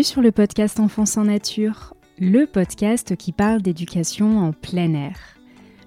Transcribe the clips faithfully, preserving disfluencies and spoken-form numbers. bienvenue sur le podcast Enfance en Nature, le podcast qui parle d'éducation en plein air.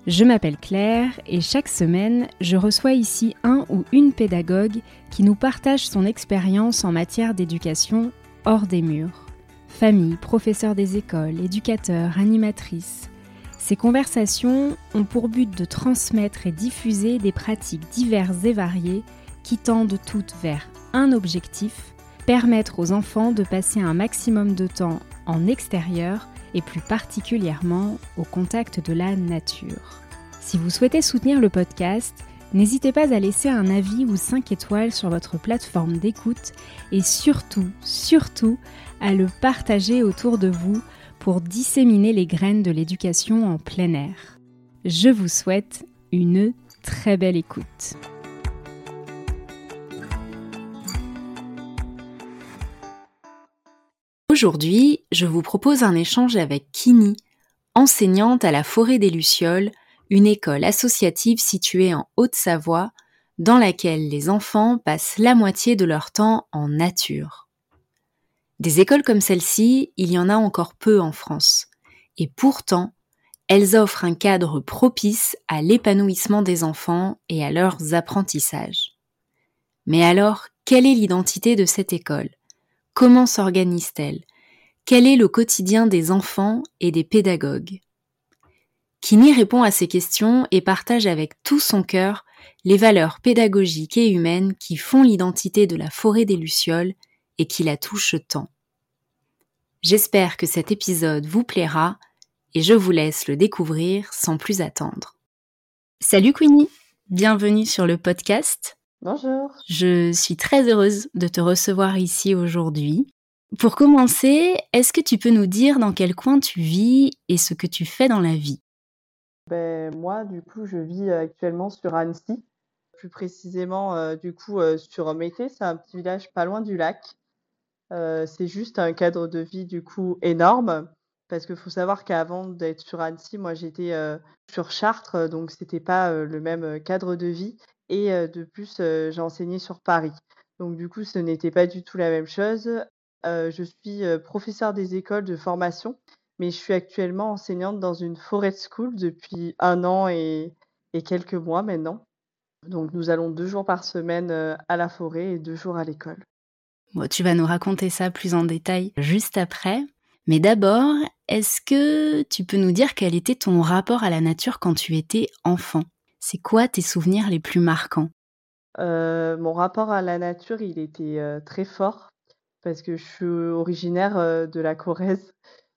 Je m'appelle Claire et chaque semaine, je reçois ici un ou une pédagogue qui nous partage son expérience en matière d'éducation hors des murs. Famille, professeurs des écoles, éducateurs, animatrices. Ces conversations ont pour but de transmettre et diffuser des pratiques diverses et variées qui tendent toutes vers un objectif, permettre aux enfants de passer un maximum de temps en extérieur et plus particulièrement au contact de la nature. Si vous souhaitez soutenir le podcast, n'hésitez pas à laisser un avis ou cinq étoiles sur votre plateforme d'écoute et surtout, surtout, à le partager autour de vous pour disséminer les graines de l'éducation en plein air. Je vous souhaite une très belle écoute. Aujourd'hui, je vous propose un échange avec Queenie, enseignante à la Forêt des Lucioles, une école associative située en Haute-Savoie, dans laquelle les enfants passent la moitié de leur temps en nature. Des écoles comme celle-ci, il y en a encore peu en France. Et pourtant, elles offrent un cadre propice à l'épanouissement des enfants et à leurs apprentissages. Mais alors, quelle est l'identité de cette école ? Comment s'organise-t-elle ? Quel est le quotidien des enfants et des pédagogues ? Queenie répond à ces questions et partage avec tout son cœur les valeurs pédagogiques et humaines qui font l'identité de la Forêt des Lucioles et qui la touchent tant. J'espère que cet épisode vous plaira et je vous laisse le découvrir sans plus attendre. Salut Queenie, bienvenue sur le podcast. Bonjour. Je suis très heureuse de te recevoir ici aujourd'hui. Pour commencer, est-ce que tu peux nous dire dans quel coin tu vis et ce que tu fais dans la vie ? Ben, moi, du coup, je vis actuellement sur Annecy, plus précisément euh, du coup, euh, sur Mété. C'est un petit village pas loin du lac. Euh, c'est juste un cadre de vie du coup énorme parce qu'il faut savoir qu'avant d'être sur Annecy, moi j'étais euh, sur Chartres, donc c'était pas euh, le même cadre de vie. Et de plus, euh, j'ai enseigné sur Paris. Donc du coup, ce n'était pas du tout la même chose. Euh, je suis euh, professeure des écoles de formation, mais je suis actuellement enseignante dans une forest school depuis un an et, et quelques mois maintenant. Donc nous allons deux jours par semaine euh, à la forêt et deux jours à l'école. Bon, tu vas nous raconter ça plus en détail juste après. Mais d'abord, est-ce que tu peux nous dire quel était ton rapport à la nature quand tu étais enfant ? C'est quoi tes souvenirs les plus marquants ? euh, Mon rapport à la nature, il était euh, très fort parce que je suis originaire euh, de la Corrèze,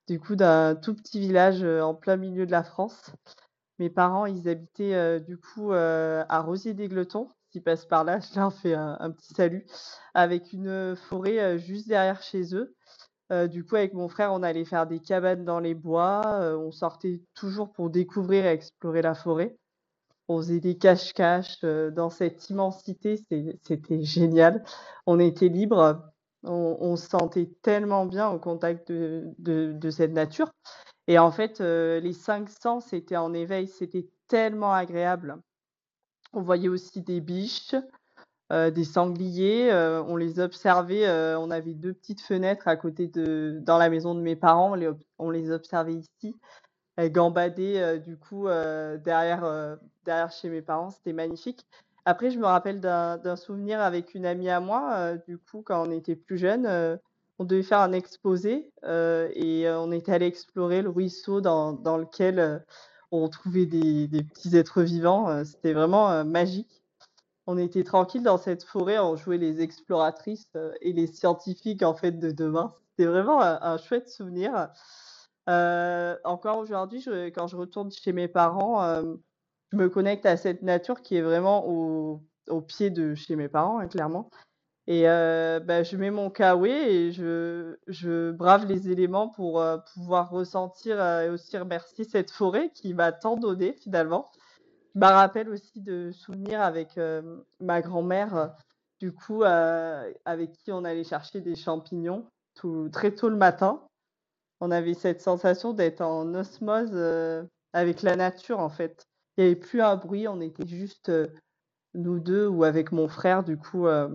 du coup d'un tout petit village euh, en plein milieu de la France. Mes parents, ils habitaient euh, du coup euh, à Rosier-des-Gletons. S'ils passent par là, je leur fais un, un petit salut, avec une forêt euh, juste derrière chez eux. Euh, du coup, avec mon frère, on allait faire des cabanes dans les bois. Euh, on sortait toujours pour découvrir et explorer la forêt. On faisait des cache-cache dans cette immensité, c'était génial. On était libres, on, on se sentait tellement bien au contact de, de, de cette nature. Et en fait, euh, les cinq sens étaient en éveil, c'était tellement agréable. On voyait aussi des biches, euh, des sangliers, euh, on les observait. Euh, on avait deux petites fenêtres à côté de, dans la maison de mes parents, on les, on les observait ici. Gambader euh, du coup euh, derrière, euh, derrière chez mes parents, c'était magnifique. Après, je me rappelle d'un, d'un souvenir avec une amie à moi, euh, du coup, quand on était plus jeune, euh, on devait faire un exposé euh, et euh, on était allé explorer le ruisseau dans, dans lequel euh, on trouvait des, des petits êtres vivants. Euh, c'était vraiment euh, magique. On était tranquille dans cette forêt, on jouait les exploratrices euh, et les scientifiques en fait de demain. C'était vraiment un, un chouette souvenir. Euh, encore aujourd'hui, je, quand je retourne chez mes parents, euh, je me connecte à cette nature qui est vraiment au, au pied de chez mes parents, hein, clairement. Et euh, bah, je mets mon kawé et je, je brave les éléments pour euh, pouvoir ressentir euh, et aussi remercier cette forêt qui m'a tant donné finalement. Je me rappelle aussi de souvenirs avec euh, ma grand-mère, euh, du coup, euh, avec qui on allait chercher des champignons tout, très tôt le matin. On avait cette sensation d'être en osmose euh, avec la nature, en fait. Il n'y avait plus un bruit, on était juste euh, nous deux ou avec mon frère, du coup, euh,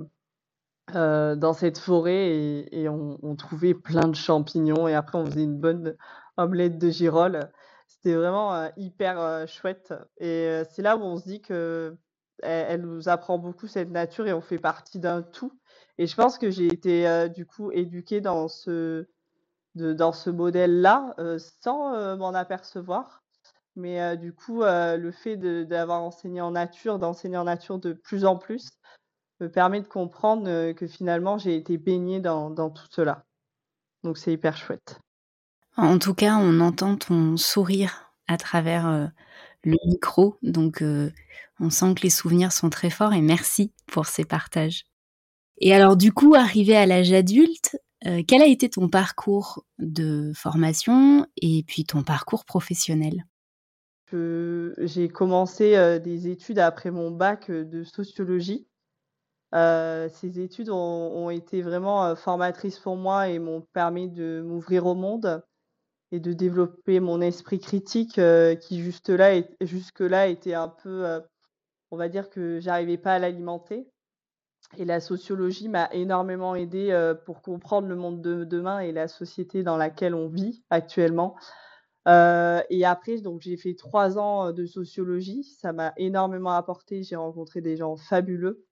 euh, dans cette forêt et, et on, on trouvait plein de champignons. Et après, on faisait une bonne omelette de girolles. C'était vraiment euh, hyper euh, chouette. Et euh, c'est là où on se dit que elle, elle nous apprend beaucoup cette nature et on fait partie d'un tout. Et je pense que j'ai été euh, du coup éduquée dans ce, de, dans ce modèle-là euh, sans euh, m'en apercevoir. Mais euh, du coup, euh, le fait de, d'avoir enseigné en nature, d'enseigner en nature de plus en plus, me permet de comprendre euh, que finalement, j'ai été baignée dans, dans tout cela. Donc, c'est hyper chouette. En tout cas, on entend ton sourire à travers euh, le micro. Donc, euh, on sent que les souvenirs sont très forts et merci pour ces partages. Et alors, du coup, arrivé à l'âge adulte, euh, quel a été ton parcours de formation et puis ton parcours professionnel ? Que j'ai commencé euh, des études après mon bac euh, de sociologie. Euh, ces études ont, ont été vraiment euh, formatrices pour moi et m'ont permis de m'ouvrir au monde et de développer mon esprit critique euh, qui jusque-là, est, jusque-là était un peu, euh, on va dire que j'arrivais pas à l'alimenter. Et la sociologie m'a énormément aidée euh, pour comprendre le monde de demain et la société dans laquelle on vit actuellement. Euh, et après, donc, j'ai fait trois ans de sociologie. Ça m'a énormément apporté. J'ai rencontré des gens fabuleux.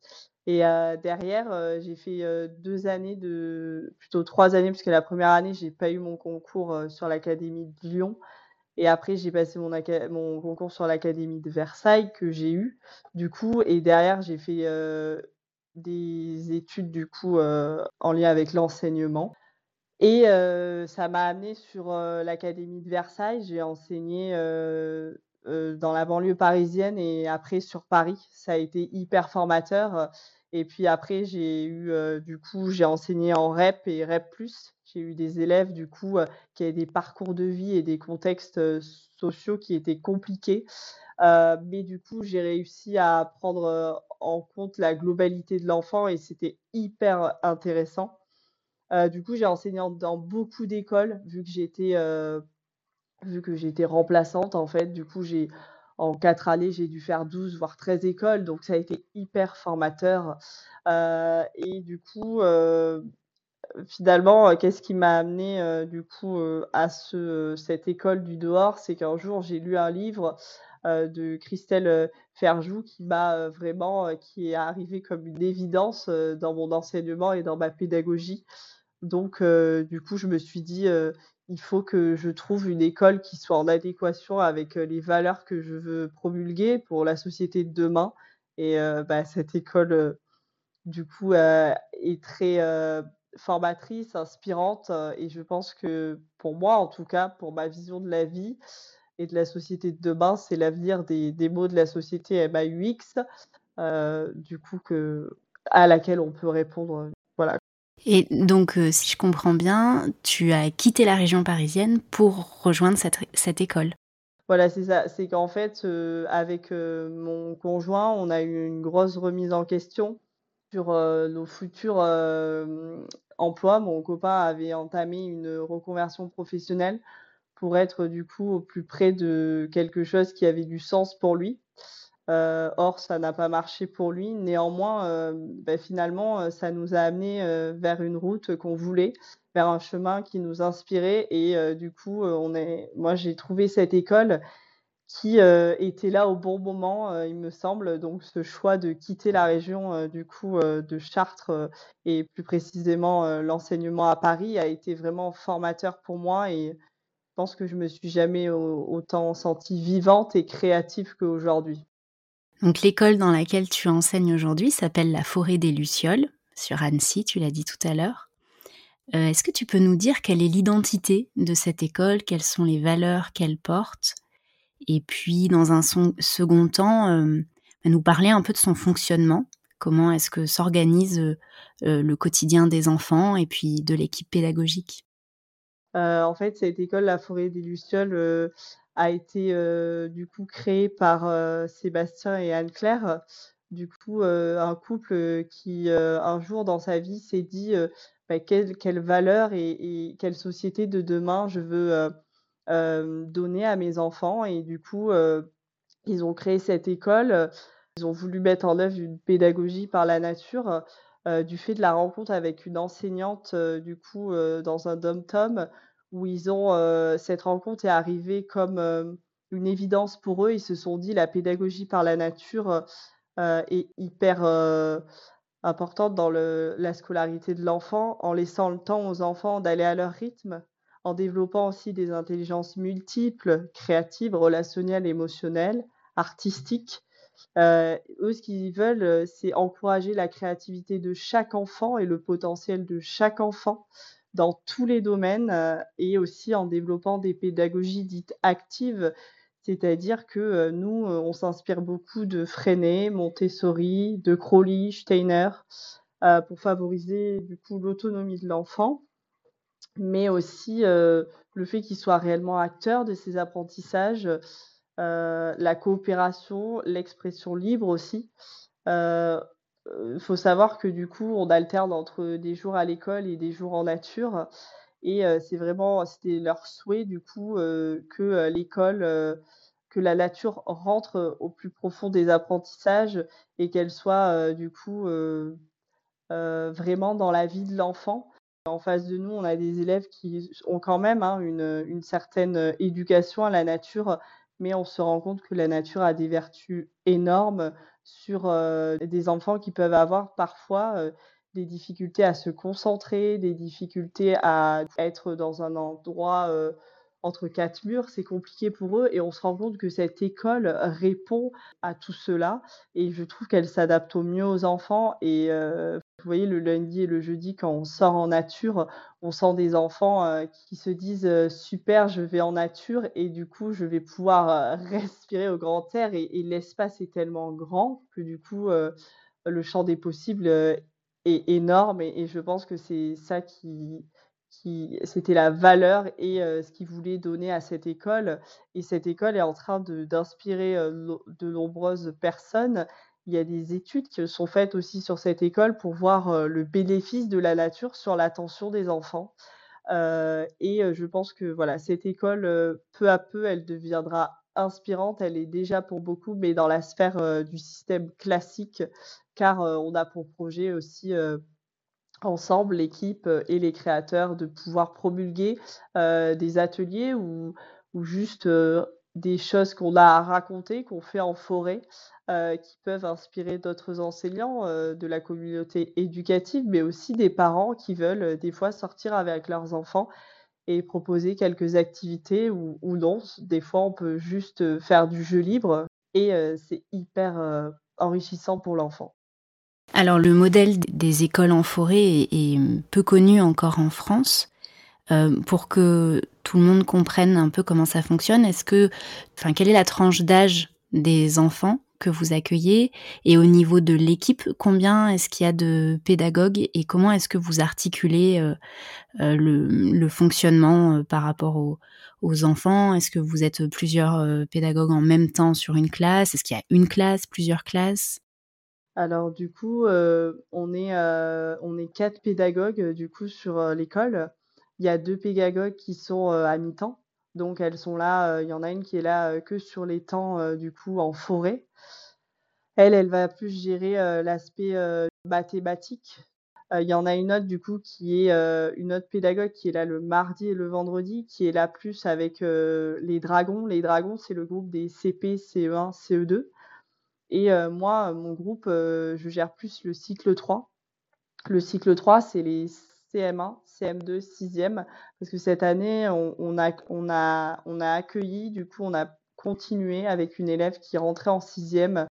Et euh, derrière, euh, j'ai fait euh, deux années, de, plutôt trois années, parce que la première année, j'ai pas eu mon concours euh, sur l'Académie de Lyon. Et après, j'ai passé mon, aca- mon concours sur l'Académie de Versailles que j'ai eu. Du coup, et derrière, j'ai fait euh, des études du coup euh, en lien avec l'enseignement. Et euh, ça m'a amenée sur euh, l'Académie de Versailles. J'ai enseigné euh, euh, dans la banlieue parisienne et après sur Paris. Ça a été hyper formateur. Et puis après, j'ai eu, euh, du coup, j'ai enseigné en R E P et R E P plus. J'ai eu des élèves, du coup, euh, qui avaient des parcours de vie et des contextes euh, sociaux qui étaient compliqués. Euh, mais du coup, j'ai réussi à prendre euh, en compte la globalité de l'enfant et c'était hyper intéressant. Euh, du coup, j'ai enseigné dans beaucoup d'écoles, vu que j'étais, euh, vu que j'étais remplaçante, en fait. Du coup, j'ai, en quatre années, j'ai dû faire douze, voire treize écoles. Donc, ça a été hyper formateur. Euh, et du coup, euh, finalement, qu'est-ce qui m'a amenée euh, du coup, euh, à ce, cette école du dehors ? C'est qu'un jour, j'ai lu un livre euh, de Christelle Ferjoux qui m'a euh, vraiment, euh, qui est arrivé comme une évidence euh, dans mon enseignement et dans ma pédagogie. Donc, euh, du coup, je me suis dit, euh, il faut que je trouve une école qui soit en adéquation avec euh, les valeurs que je veux promulguer pour la société de demain. Et euh, bah, cette école, euh, du coup, euh, est très euh, formatrice, inspirante. Euh, et je pense que, pour moi, en tout cas, pour ma vision de la vie et de la société de demain, c'est l'avenir des, des mots de la société M A U X, euh, du coup, que, à laquelle on peut répondre. Voilà. Et donc, euh, si je comprends bien, tu as quitté la région parisienne pour rejoindre cette, cette école. Voilà, c'est ça. C'est qu'en fait, euh, avec euh, mon conjoint, on a eu une grosse remise en question sur euh, nos futurs euh, emplois. Mon copain avait entamé une reconversion professionnelle pour être du coup au plus près de quelque chose qui avait du sens pour lui. Euh, or, ça n'a pas marché pour lui. Néanmoins, euh, ben, finalement, ça nous a amené euh, vers une route qu'on voulait, vers un chemin qui nous inspirait. Et euh, du coup, on est... moi, j'ai trouvé cette école qui euh, était là au bon moment, euh, il me semble. Donc, ce choix de quitter la région euh, du coup euh, de Chartres euh, et plus précisément euh, l'enseignement à Paris a été vraiment formateur pour moi. Et je pense que je me suis jamais au- autant sentie vivante et créative qu'aujourd'hui. Donc l'école dans laquelle tu enseignes aujourd'hui s'appelle La Forêt des Lucioles, sur Annecy, tu l'as dit tout à l'heure. Euh, est-ce que tu peux nous dire quelle est l'identité de cette école, quelles sont les valeurs qu'elle porte ? Et puis dans un son- second temps, euh, nous parler un peu de son fonctionnement. Comment est-ce que s'organise euh, le quotidien des enfants et puis de l'équipe pédagogique ? euh, En fait, cette école, La Forêt des Lucioles, euh... a été euh, du coup créé par euh, Sébastien et Anne-Claire, du coup euh, un couple qui euh, un jour dans sa vie s'est dit euh, bah, quelle, quelle valeur et, et quelle société de demain je veux euh, euh, donner à mes enfants. Et du coup euh, ils ont créé cette école, ils ont voulu mettre en œuvre une pédagogie par la nature euh, du fait de la rencontre avec une enseignante euh, du coup euh, dans un dom-tom où ils ont euh, cette rencontre est arrivée comme euh, une évidence pour eux. Ils se sont dit la pédagogie par la nature euh, est hyper euh, importante dans le, la scolarité de l'enfant, en laissant le temps aux enfants d'aller à leur rythme, en développant aussi des intelligences multiples, créatives, relationnelles, émotionnelles, artistiques. Euh, eux, ce qu'ils veulent, c'est encourager la créativité de chaque enfant et le potentiel de chaque enfant dans tous les domaines euh, et aussi en développant des pédagogies dites actives, c'est-à-dire que euh, nous, on s'inspire beaucoup de Freinet, Montessori, de Crowley, Steiner euh, pour favoriser du coup l'autonomie de l'enfant, mais aussi euh, le fait qu'il soit réellement acteur de ses apprentissages, euh, la coopération, l'expression libre aussi. Euh, Il faut savoir que du coup, on alterne entre des jours à l'école et des jours en nature. Et euh, c'est vraiment, c'était leur souhait du coup euh, que euh, l'école, euh, que la nature rentre au plus profond des apprentissages et qu'elle soit euh, du coup euh, euh, vraiment dans la vie de l'enfant. En face de nous, on a des élèves qui ont quand même hein, une, une certaine éducation à la nature, mais on se rend compte que la nature a des vertus énormes sur euh, des enfants qui peuvent avoir parfois euh, des difficultés à se concentrer, des difficultés à être dans un endroit euh, entre quatre murs. C'est compliqué pour eux et on se rend compte que cette école répond à tout cela. Et je trouve qu'elle s'adapte au mieux aux enfants. Et euh, vous voyez, le lundi et le jeudi, quand on sort en nature, on sent des enfants euh, qui se disent euh, « super, je vais en nature et du coup, je vais pouvoir respirer au grand air ». Et, et l'espace est tellement grand que du coup, euh, le champ des possibles euh, est énorme. Et, et je pense que c'est ça qui... Qui, c'était la valeur et euh, ce qu'ils voulaient donner à cette école. Et cette école est en train de, d'inspirer euh, de nombreuses personnes. Il y a des études qui sont faites aussi sur cette école pour voir euh, le bénéfice de la nature sur l'attention des enfants. Euh, et euh, je pense que voilà, cette école, euh, peu à peu, elle deviendra inspirante. Elle est déjà pour beaucoup, mais dans la sphère euh, du système classique, car euh, on a pour projet aussi... Euh, ensemble, l'équipe et les créateurs, de pouvoir promulguer euh, des ateliers ou, ou juste euh, des choses qu'on a à raconter, qu'on fait en forêt, euh, qui peuvent inspirer d'autres enseignants euh, de la communauté éducative, mais aussi des parents qui veulent euh, des fois sortir avec leurs enfants et proposer quelques activités ou, ou non. Des fois, on peut juste faire du jeu libre et euh, c'est hyper euh, enrichissant pour l'enfant. Alors, le modèle des écoles en forêt est, est peu connu encore en France. Euh, pour que tout le monde comprenne un peu comment ça fonctionne, est-ce que, enfin, quelle est la tranche d'âge des enfants que vous accueillez? Et au niveau de l'équipe, combien est-ce qu'il y a de pédagogues et comment est-ce que vous articulez euh, euh, le, le fonctionnement euh, par rapport aux, aux enfants? Est-ce que vous êtes plusieurs euh, pédagogues en même temps sur une classe? Est-ce qu'il y a une classe, plusieurs classes? Alors du coup, euh, on est, euh, on est quatre pédagogues euh, du coup sur euh, l'école. Il y a deux pédagogues qui sont euh, à mi-temps, donc elles sont là. Euh, il y en a une qui est là euh, que sur les temps euh, du coup en forêt. Elle, elle va plus gérer euh, l'aspect euh, mathématique. Euh, il y en a une autre du coup qui est euh, une autre pédagogue qui est là le mardi et le vendredi, qui est là plus avec euh, les dragons. Les dragons, c'est le groupe des C P, C E un, C E deux. Et euh, moi, mon groupe, euh, je gère plus le cycle trois. Le cycle trois, c'est les C M un, C M deux, sixième. Parce que cette année, on, on, a, on, a, on a accueilli, du coup, on a continué avec une élève qui rentrait en sixième.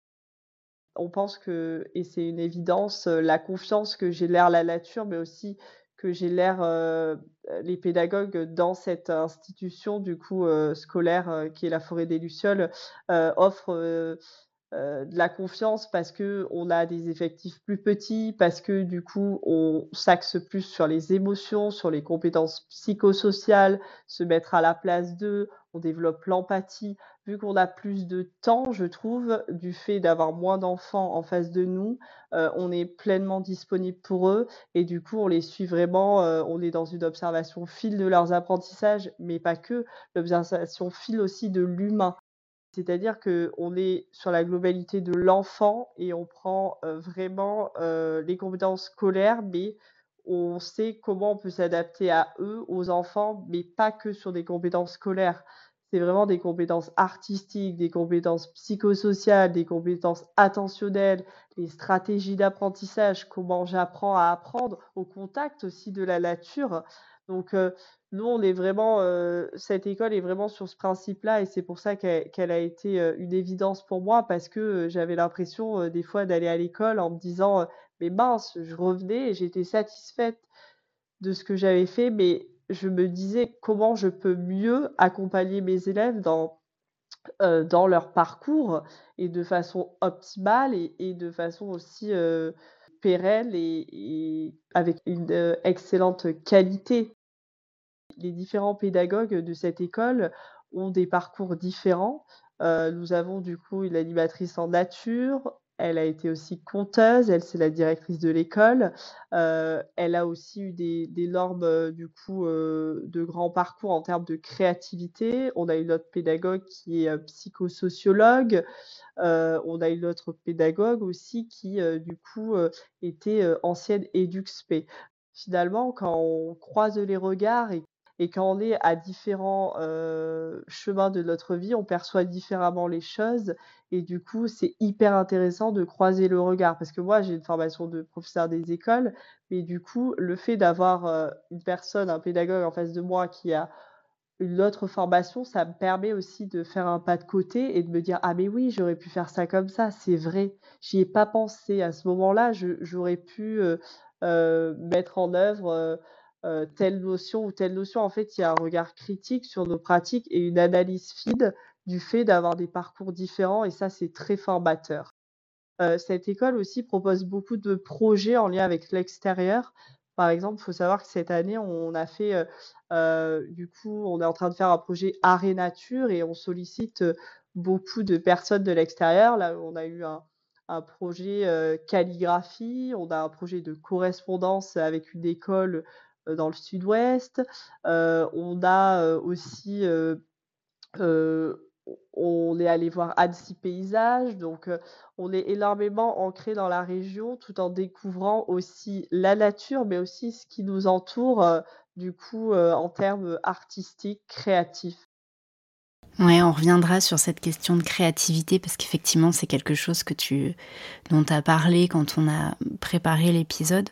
On pense que, et c'est une évidence, la confiance que génère la nature, mais aussi que génère euh, les pédagogues dans cette institution, du coup, euh, scolaire, euh, qui est la Forêt des Lucioles, euh, offre... Euh, Euh, de la confiance parce qu'on a des effectifs plus petits, parce que du coup on s'axe plus sur les émotions, sur les compétences psychosociales, se mettre à la place d'eux, on développe l'empathie. Vu qu'on a plus de temps, je trouve, du fait d'avoir moins d'enfants en face de nous, euh, on est pleinement disponible pour eux et du coup on les suit vraiment, euh, on est dans une observation fil de leurs apprentissages, mais pas que, l'observation fil aussi de l'humain. C'est-à-dire qu'on est sur la globalité de l'enfant et on prend euh, vraiment euh, les compétences scolaires, mais on sait comment on peut s'adapter à eux, aux enfants, mais pas que sur des compétences scolaires. C'est vraiment des compétences artistiques, des compétences psychosociales, des compétences attentionnelles, les stratégies d'apprentissage, comment j'apprends à apprendre au contact aussi de la nature. Donc, euh, nous, on est vraiment, euh, cette école est vraiment sur ce principe-là et c'est pour ça qu'elle, qu'elle a été euh, une évidence pour moi parce que euh, j'avais l'impression euh, des fois d'aller à l'école en me disant euh, « mais mince, je revenais et j'étais satisfaite de ce que j'avais fait ». Mais je me disais comment je peux mieux accompagner mes élèves dans, euh, dans leur parcours et de façon optimale et, et de façon aussi euh, pérenne et, et avec une euh, excellente qualité. Les différents pédagogues de cette école ont des parcours différents. Euh, nous avons du coup une animatrice en nature. Elle a été aussi conteuse, elle, c'est la directrice de l'école. Euh, elle a aussi eu des, des normes, euh, du coup, euh, de grands parcours en termes de créativité. On a une autre pédagogue qui est euh, psychosociologue. Euh, on a une autre pédagogue aussi qui, euh, du coup, euh, était euh, ancienne EduxP. Finalement, quand on croise les regards et, et quand on est à différents euh, chemins de notre vie, on perçoit différemment les choses. Et du coup, c'est hyper intéressant de croiser le regard. Parce que moi, j'ai une formation de professeur des écoles. Mais du coup, le fait d'avoir euh, une personne, un pédagogue en face de moi qui a une autre formation, ça me permet aussi de faire un pas de côté et de me dire « Ah mais oui, j'aurais pu faire ça comme ça, c'est vrai. J'y ai pas pensé. À ce moment-là, je, j'aurais pu euh, euh, mettre en œuvre euh, euh, telle notion ou telle notion. » En fait, il y a un regard critique sur nos pratiques et une analyse fine du fait d'avoir des parcours différents, et ça, c'est très formateur. Euh, cette école aussi propose beaucoup de projets en lien avec l'extérieur. Par exemple, il faut savoir que cette année, on a fait, euh, euh, du coup, on est en train de faire un projet Arrêt Nature, et on sollicite beaucoup de personnes de l'extérieur. Là, on a eu un, un projet euh, calligraphie, on a un projet de correspondance avec une école euh, dans le sud-ouest. Euh, on a euh, aussi... Euh, euh, On est allé voir Annecy Paysage, donc euh, on est énormément ancré dans la région tout en découvrant aussi la nature, mais aussi ce qui nous entoure euh, du coup euh, en termes artistiques, créatifs. Ouais, on reviendra sur cette question de créativité parce qu'effectivement c'est quelque chose que tu, dont tu as parlé quand on a préparé l'épisode.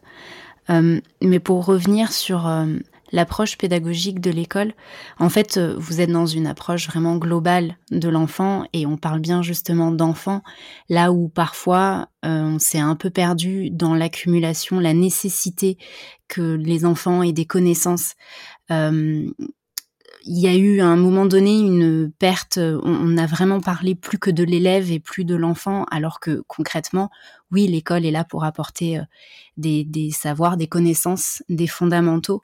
Euh, mais pour revenir sur... Euh, l'approche pédagogique de l'école, en fait, vous êtes dans une approche vraiment globale de l'enfant et on parle bien justement d'enfant, là où parfois euh, on s'est un peu perdu dans l'accumulation, la nécessité que les enfants aient des connaissances. Euh, il y a eu à un moment donné une perte, on, on a vraiment parlé plus que de l'élève et plus de l'enfant, alors que concrètement, oui, l'école est là pour apporter euh, des, des savoirs, des connaissances, des fondamentaux,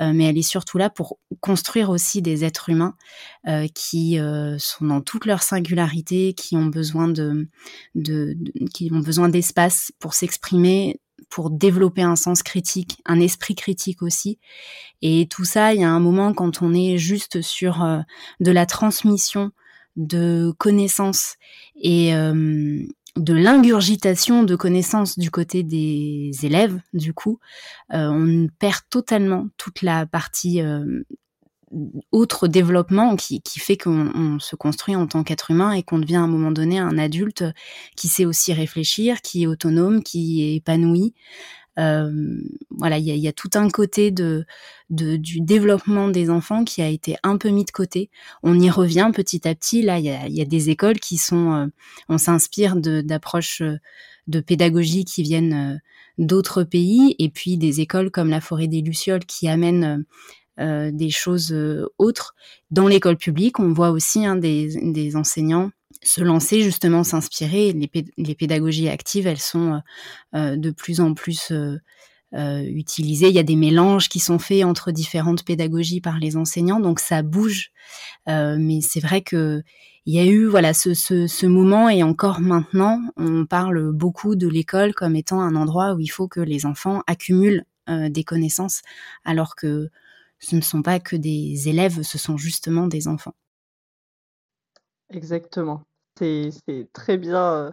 euh, mais elle est surtout là pour construire aussi des êtres humains euh, qui euh, sont dans toute leur singularité, qui ont besoin de, de, de, qui ont besoin d'espace pour s'exprimer, pour développer un sens critique, un esprit critique aussi. Et tout ça, il y a un moment quand on est juste sur euh, de la transmission de connaissances et euh, de l'ingurgitation de connaissances du côté des élèves, du coup, euh, on perd totalement toute la partie euh, autre développement qui, qui fait qu'on on se construit en tant qu'être humain et qu'on devient à un moment donné un adulte qui sait aussi réfléchir, qui est autonome, qui est épanoui. Euh, voilà, il y a, y a tout un côté de, de, du développement des enfants qui a été un peu mis de côté. On y revient petit à petit. Là, il y a, y a des écoles qui sont... Euh, on s'inspire de, d'approches de pédagogie qui viennent euh, d'autres pays et puis des écoles comme la Forêt des Lucioles qui amènent... Euh, Euh, des choses euh, autres. Dans l'école publique, on voit aussi hein, des, des enseignants se lancer, justement, s'inspirer. Les, pé- les pédagogies actives, elles sont euh, de plus en plus euh, euh, utilisées. Il y a des mélanges qui sont faits entre différentes pédagogies par les enseignants, donc ça bouge. Euh, mais c'est vrai que il y a eu voilà ce, ce, ce moment, et encore maintenant, on parle beaucoup de l'école comme étant un endroit où il faut que les enfants accumulent euh, des connaissances, alors que ce ne sont pas que des élèves, ce sont justement des enfants. Exactement. C'est c'est très bien, euh,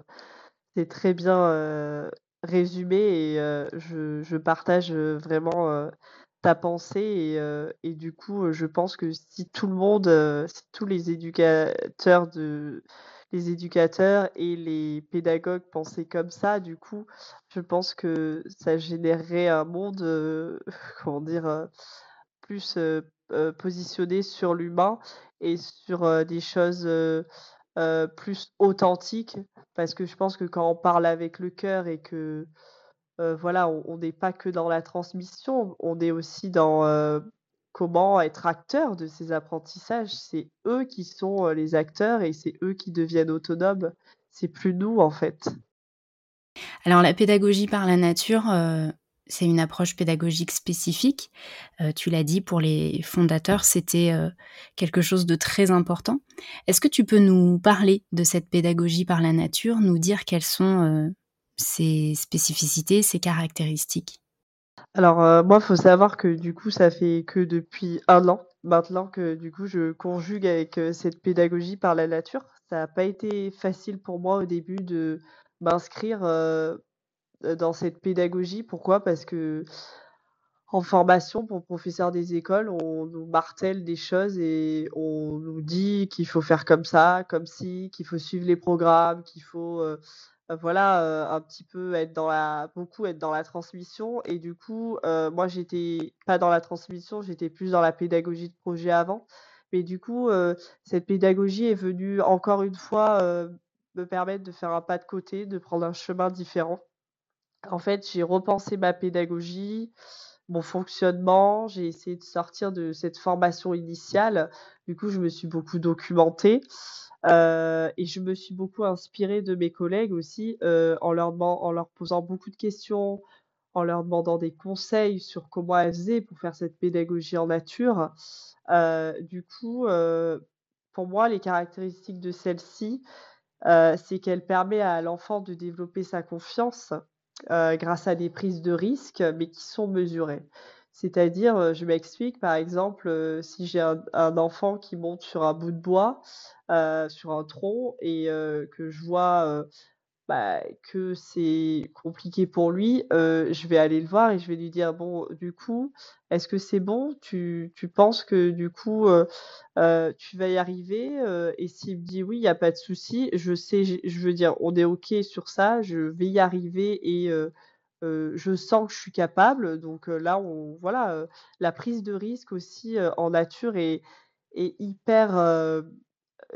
c'est très bien euh, résumé et euh, je, je partage euh, vraiment euh, ta pensée et, euh, et du coup, euh, je pense que si tout le monde, euh, si tous les éducateurs de, les éducateurs et les pédagogues pensaient comme ça, du coup, je pense que ça générerait un monde, euh, comment dire, euh, plus euh, euh, positionné sur l'humain et sur euh, des choses euh, euh, plus authentiques, parce que je pense que quand on parle avec le cœur et que euh, voilà, on on n'est pas que dans la transmission, on est aussi dans euh, comment être acteur de ces apprentissages. C'est eux qui sont euh, les acteurs et c'est eux qui deviennent autonomes. C'est plus nous, en fait. Alors, la pédagogie par la nature, euh, c'est une approche pédagogique spécifique. Euh, tu l'as dit, pour les fondateurs, c'était euh, quelque chose de très important. Est-ce que tu peux nous parler de cette pédagogie par la nature, nous dire quelles sont euh, ses spécificités, ses caractéristiques? Alors, euh, moi, il faut savoir que du coup, ça fait que depuis un an maintenant que du coup, je conjugue avec euh, cette pédagogie par la nature. Ça n'a pas été facile pour moi au début de m'inscrire euh, dans cette pédagogie. Pourquoi ? Parce que en formation, pour professeurs des écoles, on nous martèle des choses et on nous dit qu'il faut faire comme ça, comme ci, qu'il faut suivre les programmes, qu'il faut... Euh, voilà, euh, un petit peu être dans la, beaucoup être dans la transmission. Et du coup, euh, moi, j'étais pas dans la transmission, j'étais plus dans la pédagogie de projet avant. Mais du coup, euh, cette pédagogie est venue encore une fois euh, me permettre de faire un pas de côté, de prendre un chemin différent. En fait, j'ai repensé ma pédagogie, mon fonctionnement, j'ai essayé de sortir de cette formation initiale. Du coup, je me suis beaucoup documentée. Euh, et je me suis beaucoup inspirée de mes collègues aussi euh, en, leur demand- en leur posant beaucoup de questions, en leur demandant des conseils sur comment elles faisaient pour faire cette pédagogie en nature. Euh, du coup, euh, pour moi, les caractéristiques de celle-ci, euh, c'est qu'elle permet à l'enfant de développer sa confiance euh, grâce à des prises de risques, mais qui sont mesurées. C'est-à-dire, je m'explique, par exemple, euh, si j'ai un, un enfant qui monte sur un bout de bois, euh, sur un tronc, et euh, que je vois euh, bah, que c'est compliqué pour lui, euh, je vais aller le voir et je vais lui dire, bon, du coup, est-ce que c'est bon ? tu, tu penses que, du coup, euh, euh, tu vas y arriver ? Et s'il me dit, oui, il n'y a pas de souci, je sais, je, je veux dire, on est OK sur ça, je vais y arriver et... Euh, Euh, je sens que je suis capable, donc euh, là, on, voilà, euh, la prise de risque aussi euh, en nature est, est hyper, euh,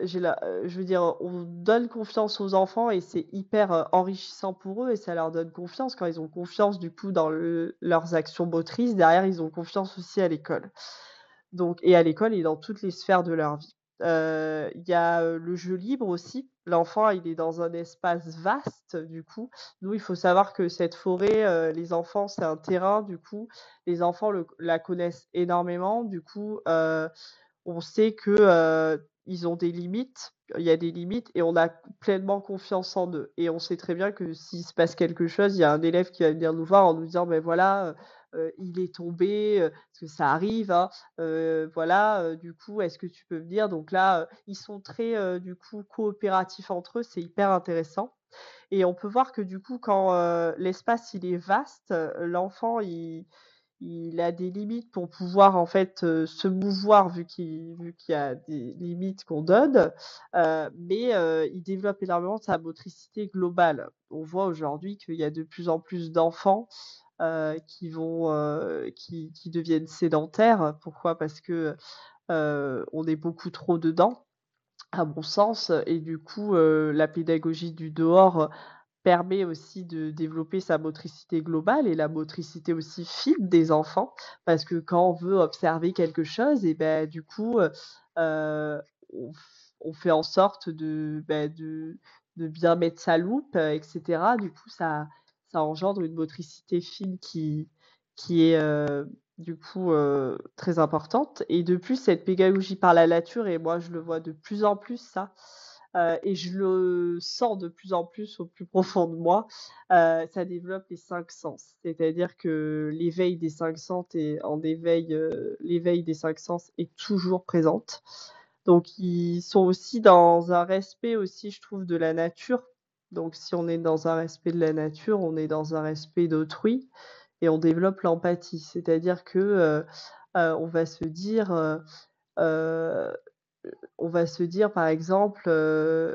j'ai la, euh, je veux dire, on donne confiance aux enfants et c'est hyper euh, enrichissant pour eux et ça leur donne confiance. Quand ils ont confiance du coup dans le, leurs actions motrices, derrière, ils ont confiance aussi à l'école. Donc, et à l'école et dans toutes les sphères de leur vie. Il euh, y a euh, le jeu libre aussi. L'enfant, il est dans un espace vaste, du coup. Nous, il faut savoir que cette forêt, euh, les enfants, c'est un terrain, du coup. Les enfants le, la connaissent énormément. Du coup, euh, on sait que euh, ils ont des limites. Il y a des limites et on a pleinement confiance en eux. Et on sait très bien que s'il se passe quelque chose, il y a un élève qui va venir nous voir en nous disant « ben voilà, euh, il est tombé, euh, parce que ça arrive, hein, euh, voilà, euh, du coup, est-ce que tu peux venir ?» Donc là, euh, ils sont très, euh, du coup, coopératifs entre eux. C'est hyper intéressant. Et on peut voir que, du coup, quand euh, l'espace, il est vaste, euh, l'enfant, il... il a des limites pour pouvoir en fait euh, se mouvoir vu qu'il, vu qu'il y a des limites qu'on donne, euh, mais euh, il développe énormément sa motricité globale. On voit aujourd'hui qu'il y a de plus en plus d'enfants euh, qui, vont, euh, qui, qui deviennent sédentaires. Pourquoi ? Parce que euh, on est beaucoup trop dedans, à mon sens, et du coup, euh, la pédagogie du dehors permet aussi de développer sa motricité globale et la motricité aussi fine des enfants, parce que quand on veut observer quelque chose, et ben du coup, euh, on, on fait en sorte de, ben, de, de bien mettre sa loupe, et cetera. Du coup, ça, ça engendre une motricité fine qui, qui est euh, du coup euh, très importante. Et de plus, cette pédagogie par la nature, et moi je le vois de plus en plus ça, Euh, et je le sens de plus en plus au plus profond de moi, euh, ça développe les cinq sens. C'est-à-dire que l'éveil des cinq sens est en éveil, euh, l'éveil des cinq sens est toujours présente. Donc, ils sont aussi dans un respect aussi, je trouve, de la nature. Donc, si on est dans un respect de la nature, on est dans un respect d'autrui et on développe l'empathie. C'est-à-dire que euh, euh, on va se dire, euh, euh, on va se dire, par exemple, euh,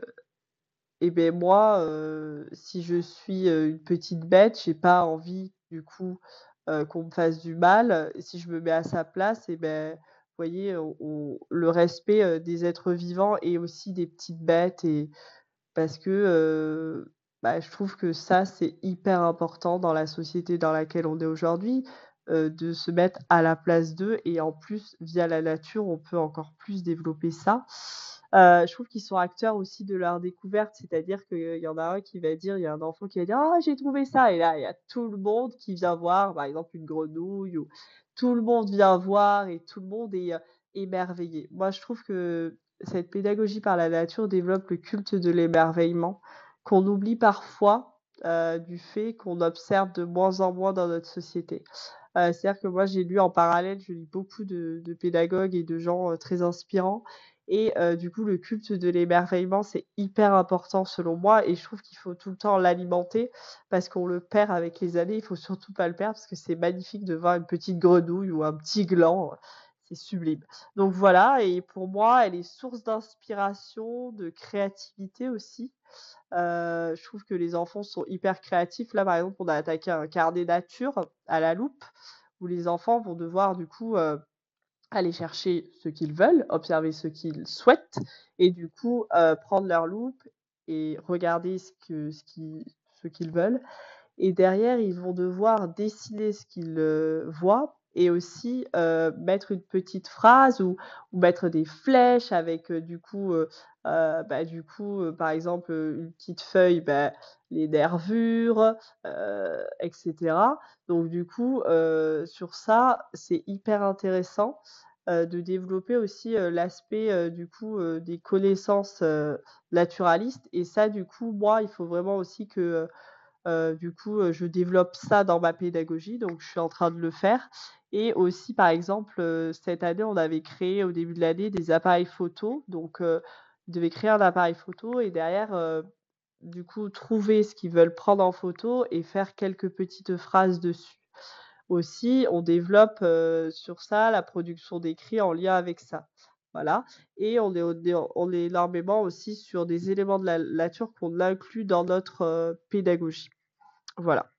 eh ben moi, euh, si je suis une petite bête, j'ai pas envie du coup euh, qu'on me fasse du mal. Si je me mets à sa place, eh ben vous voyez, on, on, le respect des êtres vivants et aussi des petites bêtes. Et parce que euh, bah, je trouve que ça, c'est hyper important dans la société dans laquelle on est aujourd'hui, euh, de se mettre à la place d'eux. Et en plus, via la nature, on peut encore plus développer ça. Euh, je trouve qu'ils sont acteurs aussi de leur découverte. C'est-à-dire qu'il euh, y en a un qui va dire, il y a un enfant qui va dire « Ah, oh, j'ai trouvé ça !» Et là, il y a tout le monde qui vient voir, par exemple, une grenouille ou... Tout le monde vient voir et tout le monde est euh, émerveillé. Moi, je trouve que cette pédagogie par la nature développe le culte de l'émerveillement qu'on oublie parfois euh, du fait qu'on observe de moins en moins dans notre société. Euh, c'est-à-dire que moi, j'ai lu en parallèle, je lis beaucoup de, de pédagogues et de gens euh, très inspirants. Et euh, du coup, le culte de l'émerveillement, c'est hyper important selon moi. Et je trouve qu'il faut tout le temps l'alimenter parce qu'on le perd avec les années. Il ne faut surtout pas le perdre parce que c'est magnifique de voir une petite grenouille ou un petit gland. C'est sublime. Donc voilà. Et pour moi, elle est source d'inspiration, de créativité aussi. Euh, je trouve que les enfants sont hyper créatifs. Là, par exemple, on a attaqué un carnet nature à la loupe où les enfants vont devoir du coup... Euh, aller chercher ce qu'ils veulent, observer ce qu'ils souhaitent, et du coup, euh, prendre leur loupe et regarder ce, que, ce, qui, ce qu'ils veulent. Et derrière, ils vont devoir dessiner ce qu'ils euh, voient, et aussi euh, mettre une petite phrase, ou, ou mettre des flèches avec, euh, du coup, euh, euh, bah, du coup euh, par exemple, une petite feuille, bah, les nervures, euh, et cetera. Donc, du coup, euh, sur ça, c'est hyper intéressant euh, de développer aussi euh, l'aspect, euh, du coup, euh, des connaissances euh, naturalistes. Et ça, du coup, moi, il faut vraiment aussi que... Euh, Euh, du coup, euh, je développe ça dans ma pédagogie, donc je suis en train de le faire. Et aussi, par exemple, euh, cette année, on avait créé au début de l'année des appareils photo. Donc, euh, ils devaient créer un appareil photo et derrière, euh, du coup, trouver ce qu'ils veulent prendre en photo et faire quelques petites phrases dessus. Aussi, on développe euh, sur ça la production d'écrits en lien avec ça. Voilà. Et on est, on est énormément aussi sur des éléments de la nature qu'on inclut dans notre euh, pédagogie. Voilà.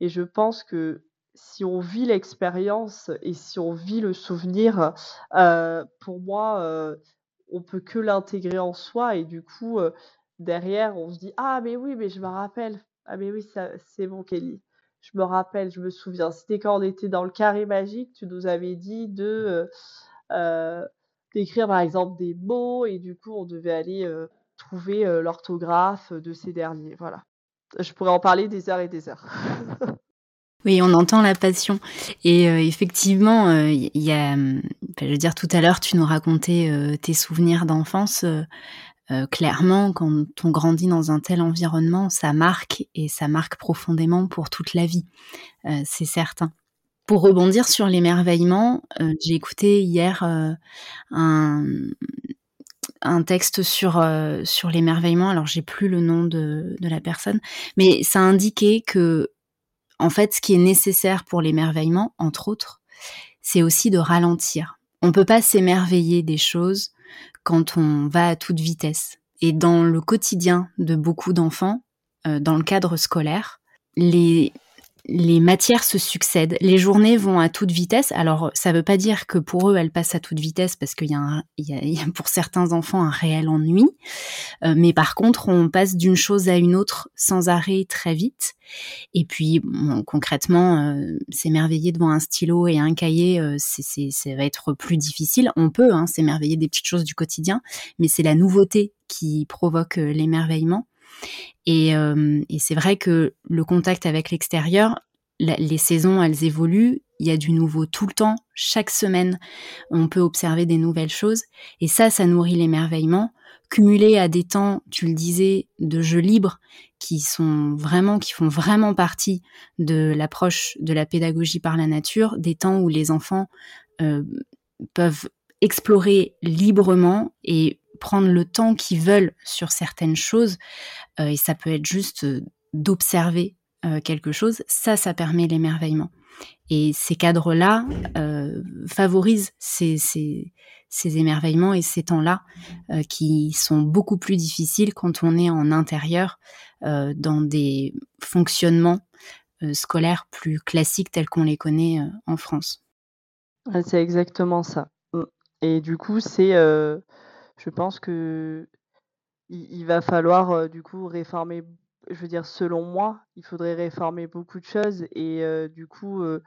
Et je pense que si on vit l'expérience et si on vit le souvenir, euh, pour moi, euh, on ne peut que l'intégrer en soi. Et du coup, euh, derrière, on se dit « Ah, mais oui, mais je me rappelle. Ah, mais oui, ça, c'est bon, Kelly. Je me rappelle, je me souviens. C'était quand on était dans le carré magique, tu nous avais dit de, euh, euh, d'écrire, par exemple, des mots. Et du coup, on devait aller euh, trouver euh, l'orthographe de ces derniers. » Voilà. Je pourrais en parler des heures et des heures. Oui, on entend la passion. Et euh, effectivement, euh, y a, ben, je veux dire, tout à l'heure, tu nous racontais euh, tes souvenirs d'enfance. Euh, euh, clairement, quand on grandit dans un tel environnement, ça marque et ça marque profondément pour toute la vie. Euh, c'est certain. Pour rebondir sur l'émerveillement, euh, j'ai écouté hier euh, un... un texte sur euh, sur l'émerveillement, alors j'ai plus le nom de de la personne, mais ça indiquait que en fait ce qui est nécessaire pour l'émerveillement, entre autres, c'est aussi de ralentir. On peut pas s'émerveiller des choses quand on va à toute vitesse. Et dans le quotidien de beaucoup d'enfants, euh, dans le cadre scolaire, les les matières se succèdent, les journées vont à toute vitesse. Alors, ça veut pas dire que pour eux, elles passent à toute vitesse parce qu'il y a, un, il y a, il y a pour certains enfants un réel ennui. Euh, mais par contre, on passe d'une chose à une autre sans arrêt très vite. Et puis, bon, concrètement, euh, s'émerveiller devant un stylo et un cahier, euh, c'est, c'est, ça va être plus difficile. On peut hein, s'émerveiller des petites choses du quotidien, mais c'est la nouveauté qui provoque euh, l'émerveillement. Et, euh, et c'est vrai que le contact avec l'extérieur, la, les saisons, elles évoluent, il y a du nouveau tout le temps, chaque semaine, on peut observer des nouvelles choses, et ça, ça nourrit l'émerveillement, cumulé à des temps, tu le disais, de jeux libres, qui sont vraiment, qui font vraiment partie de l'approche de la pédagogie par la nature, des temps où les enfants euh, peuvent explorer librement et prendre le temps qu'ils veulent sur certaines choses, euh, et ça peut être juste euh, d'observer euh, quelque chose, ça, ça permet l'émerveillement. Et ces cadres-là euh, favorisent ces, ces, ces émerveillements et ces temps-là euh, qui sont beaucoup plus difficiles quand on est en intérieur, euh, dans des fonctionnements euh, scolaires plus classiques tels qu'on les connaît euh, en France. C'est exactement ça. Et du coup, c'est, euh, je pense que il, il va falloir euh, du coup réformer. Je veux dire, selon moi, il faudrait réformer beaucoup de choses et euh, du coup, euh,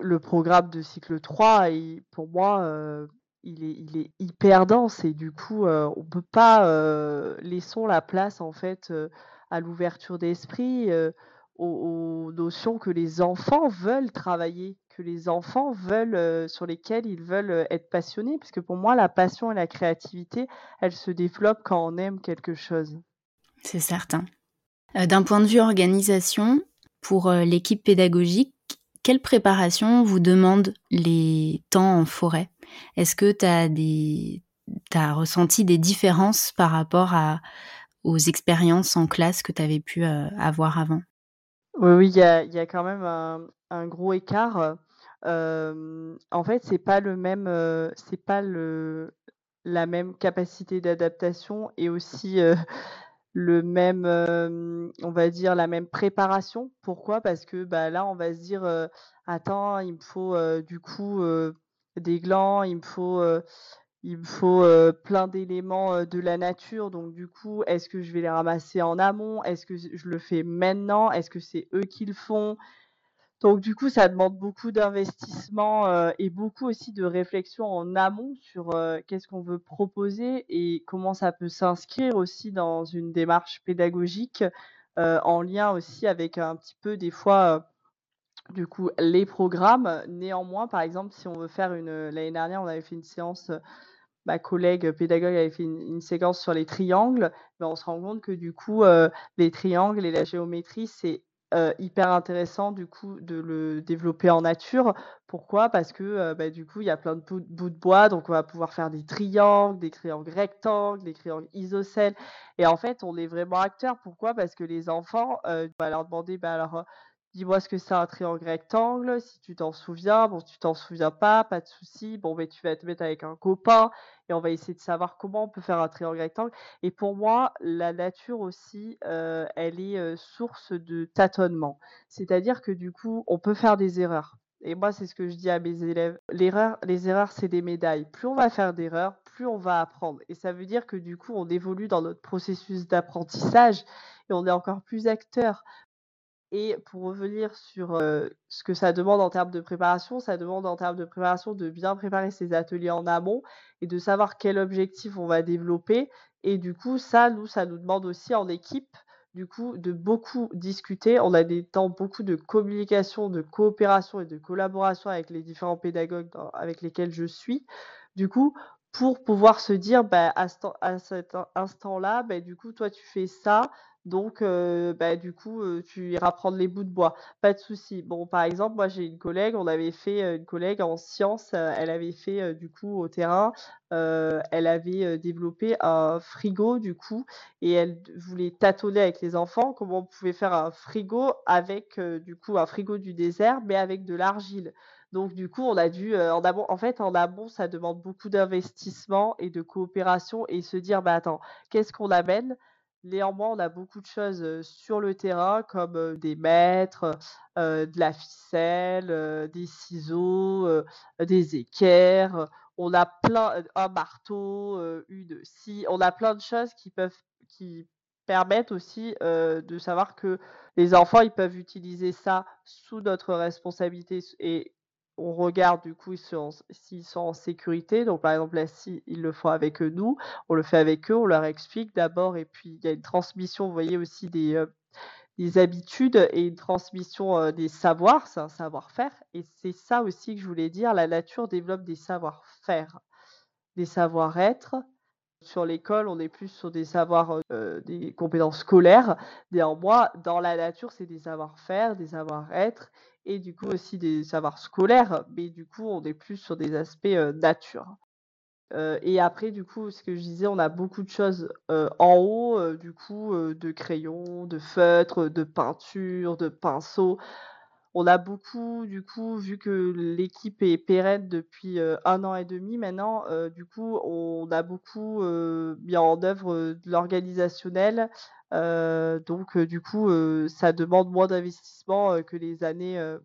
le programme de cycle trois, il, pour moi, euh, il, est, il est hyper dense et du coup, euh, on ne peut pas euh, laissons la place en fait euh, à l'ouverture d'esprit, euh, aux, aux notions que les enfants veulent travailler, que les enfants veulent, euh, sur lesquelles ils veulent être passionnés, parce que pour moi, la passion et la créativité, elles se développent quand on aime quelque chose. C'est certain. D'un point de vue organisation, pour l'équipe pédagogique, quelle préparation vous demandent les temps en forêt ? Est-ce que tu as des... t'as ressenti des différences par rapport à... aux expériences en classe que tu avais pu euh, avoir avant ? Oui, oui, il y a, y a quand même un, un gros écart. Euh, en fait, c'est pas le même, euh, c'est pas le, la même capacité d'adaptation et aussi... Euh, le même, euh, on va dire, la même préparation. Pourquoi ? Parce que bah, là, on va se dire, euh, attends, il me faut euh, du coup euh, des glands, il me faut, euh, il me faut euh, plein d'éléments euh, de la nature. Donc, du coup, est-ce que je vais les ramasser en amont ? Est-ce que je le fais maintenant ? Est-ce que c'est eux qui le font ? Donc, du coup, ça demande beaucoup d'investissement euh, et beaucoup aussi de réflexion en amont sur euh, qu'est-ce qu'on veut proposer et comment ça peut s'inscrire aussi dans une démarche pédagogique euh, en lien aussi avec un petit peu, des fois, euh, du coup, les programmes. Néanmoins, par exemple, si on veut faire une... L'année dernière, on avait fait une séance... Ma collègue pédagogue avait fait une, une séquence sur les triangles. Mais on se rend compte que, du coup, euh, les triangles et la géométrie, c'est... Euh, hyper intéressant du coup de le développer en nature. Pourquoi ? Parce que euh, bah, du coup il y a plein de bouts, bouts de bois, donc on va pouvoir faire des triangles, des triangles rectangles, des triangles isocèles. Et en fait on est vraiment acteurs. Pourquoi ? Parce que les enfants, euh, on va leur demander, bah, alors dis-moi ce que c'est un triangle rectangle. Si tu t'en souviens, bon tu t'en souviens pas, pas de souci. Bon mais tu vas te mettre avec un copain et on va essayer de savoir comment on peut faire un triangle rectangle. Et pour moi, la nature aussi, euh, elle est euh, source de tâtonnement. C'est-à-dire que du coup, on peut faire des erreurs. Et moi, c'est ce que je dis à mes élèves. L'erreur, les erreurs, c'est des médailles. Plus on va faire d'erreurs, plus on va apprendre. Et ça veut dire que du coup, on évolue dans notre processus d'apprentissage et on est encore plus acteur. Et pour revenir sur euh, ce que ça demande en termes de préparation, ça demande en termes de préparation de bien préparer ses ateliers en amont et de savoir quel objectif on va développer. Et du coup, ça nous, ça nous demande aussi en équipe, du coup, de beaucoup discuter. On a des temps beaucoup de communication, de coopération et de collaboration avec les différents pédagogues dans, avec lesquels je suis. Du coup, pour pouvoir se dire, bah, à, ce, à cet instant-là, bah, du coup, toi, tu fais ça. Donc, euh, bah, du coup, euh, tu iras prendre les bouts de bois. Pas de souci. Bon, par exemple, moi, j'ai une collègue, on avait fait euh, une collègue en sciences, euh, elle avait fait, euh, du coup, au terrain, euh, elle avait euh, développé un frigo, du coup, et elle voulait tâtonner avec les enfants comment on pouvait faire un frigo avec, euh, du coup, un frigo du désert, mais avec de l'argile. Donc, du coup, on a dû, euh, en amont, en fait, en amont, ça demande beaucoup d'investissement et de coopération et se dire, bah, attends, qu'est-ce qu'on amène ? Néanmoins, on a beaucoup de choses sur le terrain, comme des mètres, euh, de la ficelle, euh, des ciseaux, euh, des équerres. On a plein, un marteau, euh, une scie. On a plein de choses qui peuvent, qui permettent aussi euh, de savoir que les enfants, ils peuvent utiliser ça sous notre responsabilité et on regarde du coup s'ils sont en sécurité. Donc, par exemple, là, si ils le font avec nous, on le fait avec eux, on leur explique d'abord. Et puis, il y a une transmission, vous voyez, aussi des, euh, des habitudes et une transmission euh, des savoirs. C'est un savoir-faire. Et c'est ça aussi que je voulais dire. La nature développe des savoir-faire, des savoir-être. Sur l'école, on est plus sur des savoirs, euh, des compétences scolaires. Néanmoins, dans la nature, c'est des savoir-faire, des savoir-être. Et du coup aussi des savoirs scolaires, mais du coup on est plus sur des aspects euh, nature. Euh, et après, du coup, ce que je disais, on a beaucoup de choses euh, en haut, euh, du coup, euh, de crayons, de feutres, de peintures, de pinceaux. On a beaucoup, du coup, vu que l'équipe est pérenne depuis euh, un an et demi maintenant, euh, du coup, on a beaucoup euh, mis en œuvre euh, de l'organisationnel. Euh, donc, euh, du coup, euh, ça demande moins d'investissement euh, que les années euh,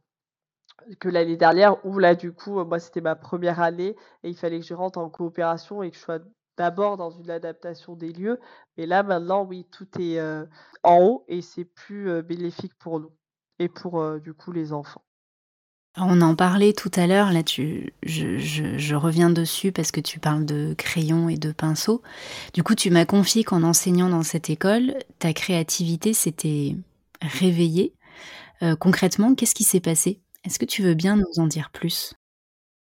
que l'année dernière, où là, du coup, moi, c'était ma première année et il fallait que je rentre en coopération et que je sois d'abord dans une adaptation des lieux. Mais là, maintenant, oui, tout est euh, en haut et c'est plus euh, bénéfique pour nous et pour, euh, du coup, les enfants. On en parlait tout à l'heure, là, tu, je, je, je reviens dessus parce que tu parles de crayons et de pinceaux. Du coup, tu m'as confié qu'en enseignant dans cette école, ta créativité s'était réveillée. Euh, concrètement, qu'est-ce qui s'est passé ? Est-ce que tu veux bien nous en dire plus ?